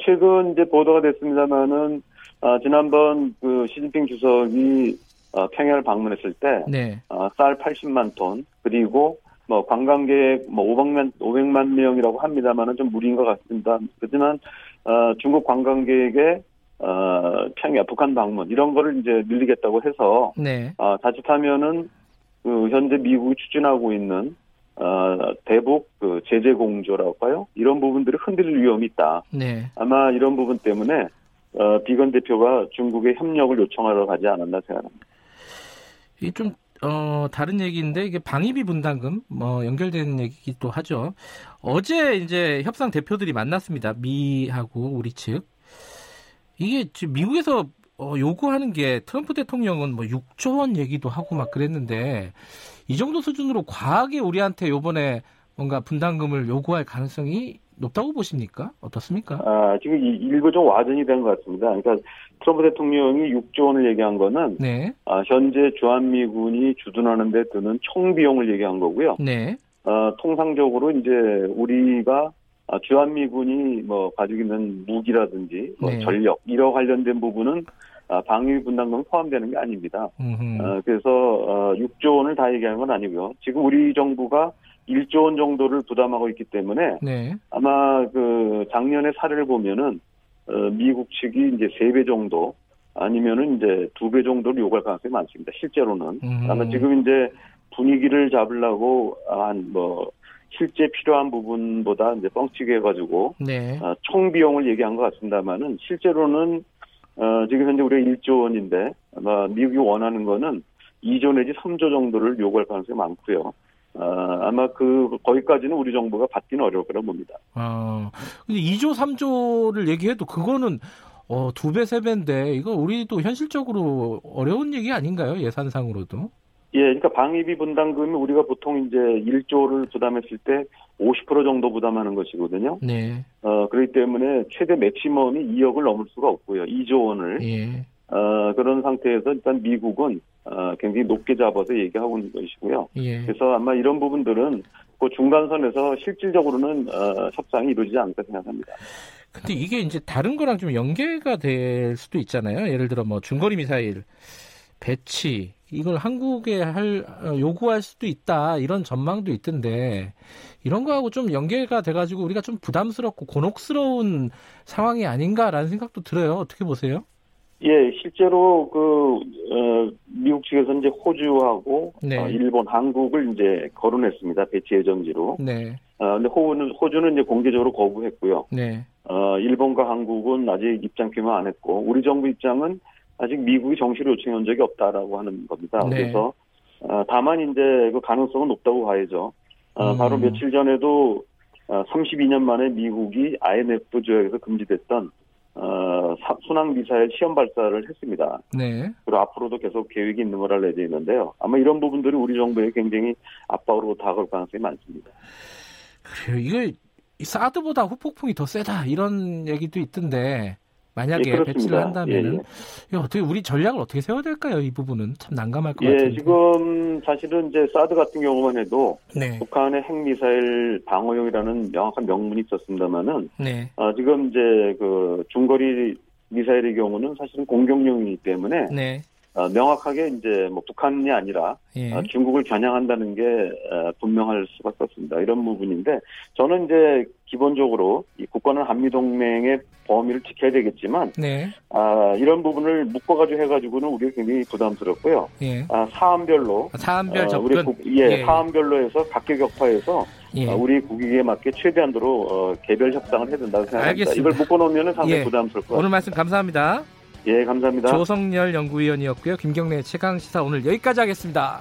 최근 이제 보도가 됐습니다만은, 지난번 그 시진핑 주석이 평양을 방문했을 때, 네. 쌀 80만 톤 그리고 뭐 관광객 뭐 500만 명이라고 합니다만은 좀 무리인 것 같습니다. 그렇지만 중국 관광객의 평양 북한 방문 이런 거를 이제 늘리겠다고 해서, 네. 자칫하면은 그 현재 미국이 추진하고 있는 대북 그 제재 공조라고 할까요? 이런 부분들이 흔들릴 위험이 있다. 네. 아마 이런 부분 때문에 비건 대표가 중국의 협력을 요청하러 가지 않았나 생각합니다. 이 좀 다른 얘기인데 이게 방위비 분담금 뭐 연결되는 얘기도 하죠. 어제 이제 협상 대표들이 만났습니다. 미하고 우리 측. 이게 지금 미국에서 요구하는 게 트럼프 대통령은 뭐 6조 원 얘기도 하고 막 그랬는데 이 정도 수준으로 과하게 우리한테 요번에 뭔가 분담금을 요구할 가능성이 높다고 보십니까? 어떻습니까? 지금 일부 좀 와전이 된 것 같습니다. 그러니까 트럼프 대통령이 6조 원을 얘기한 거는, 네. 현재 주한미군이 주둔하는 데 드는 총 비용을 얘기한 거고요. 네. 통상적으로 이제 우리가 주한미군이 뭐 가지고 있는 무기라든지 뭐, 네. 전력 이와 관련된 부분은 방위 분담금 포함되는 게 아닙니다. 그래서 6조 원을 다 얘기하는 건 아니고요. 지금 우리 정부가 1조 원 정도를 부담하고 있기 때문에, 네. 아마 그 작년의 사례를 보면은 미국 측이 이제 3배 정도 아니면은 이제 2배 정도를 요구할 가능성이 많습니다. 실제로는. 아마 지금 이제 분위기를 잡으려고 한 뭐 실제 필요한 부분보다 이제 뻥치게 해가지고, 네. 총 비용을 얘기한 것 같습니다만은 실제로는 지금 현재 우리가 1조 원인데 아마 미국이 원하는 거는 2조 내지 3조 정도를 요구할 가능성이 많고요. 아마 거기까지는 우리 정부가 받기는 어려울 거라고 봅니다. 근데 2조, 3조를 얘기해도 그거는 2배, 3배인데 이거 우리도 현실적으로 어려운 얘기 아닌가요? 예산상으로도. 예, 그러니까 방위비 분담금이 우리가 보통 이제 1조를 부담했을 때 50% 정도 부담하는 것이거든요. 네. 그렇기 때문에 최대 맥시멈이 2억을 넘을 수가 없고요. 2조 원을. 예. 그런 상태에서 일단 미국은 굉장히 높게 잡아서 얘기하고 있는 것이고요. 예. 그래서 아마 이런 부분들은 그 중간선에서 실질적으로는 협상이 이루어지지 않을까 생각합니다. 근데 이게 이제 다른 거랑 좀 연계가 될 수도 있잖아요. 예를 들어 뭐 중거리 미사일 배치 이걸 한국에 요구할 수도 있다 이런 전망도 있던데 이런 거하고 좀 연계가 돼가지고 우리가 좀 부담스럽고 곤혹스러운 상황이 아닌가라는 생각도 들어요. 어떻게 보세요? 예, 실제로 미국 측에서 이제 호주하고, 네. 일본, 한국을 이제 거론했습니다. 배치 예정지로. 네. 근데 호주는 이제 공개적으로 거부했고요. 네. 일본과 한국은 아직 입장 표명 안 했고 우리 정부 입장은 아직 미국이 정식으로 요청한 적이 없다라고 하는 겁니다. 네. 그래서 다만 이제 그 가능성은 높다고 봐야죠. 바로 며칠 전에도 32년 만에 미국이 INF 조약에서 금지됐던 순항 미사일 시험 발사를 했습니다. 네. 그리고 앞으로도 계속 계획이 있는 거라 알려져 있는데요. 아마 이런 부분들이 우리 정부에 굉장히 압박으로 다가올 가능성이 많습니다. 그래요. 이걸 사드보다 후폭풍이 더 세다 이런 얘기도 있던데 만약에 배치를 한다면은 어떻게 우리 전략을 어떻게 세워야 될까요? 이 부분은 참 난감할 것 같은데. 지금 사실은 이제 사드 같은 경우만 해도 네. 북한의 핵미사일 방어용이라는 명확한 명분이 있었습니다만은 네. 지금 이제 그 중거리 미사일의 경우는 사실은 공격용이기 때문에 네. 명확하게 이제 뭐 북한이 아니라 예. 중국을 겨냥한다는 게 분명할 수밖에 없습니다. 이런 부분인데 저는 이제 기본적으로 이 국가는 한미동맹의 범위를 지켜야 되겠지만 네. 이런 부분을 묶어가지고 해가지고는 우리가 굉장히 부담스럽고요. 예. 사안별로 접근. 사안별로 해서 각계격파해서 예. 우리 국익에 맞게 최대한도로 개별 협상을 해야 된다고 생각합니다. 알겠습니다. 이걸 묶어놓으면 상당히 예. 부담스러울 것 같습니다. 오늘 말씀 감사합니다. 예, 감사합니다. 조성열 연구위원이었고요. 김경래 최강시사 오늘 여기까지 하겠습니다.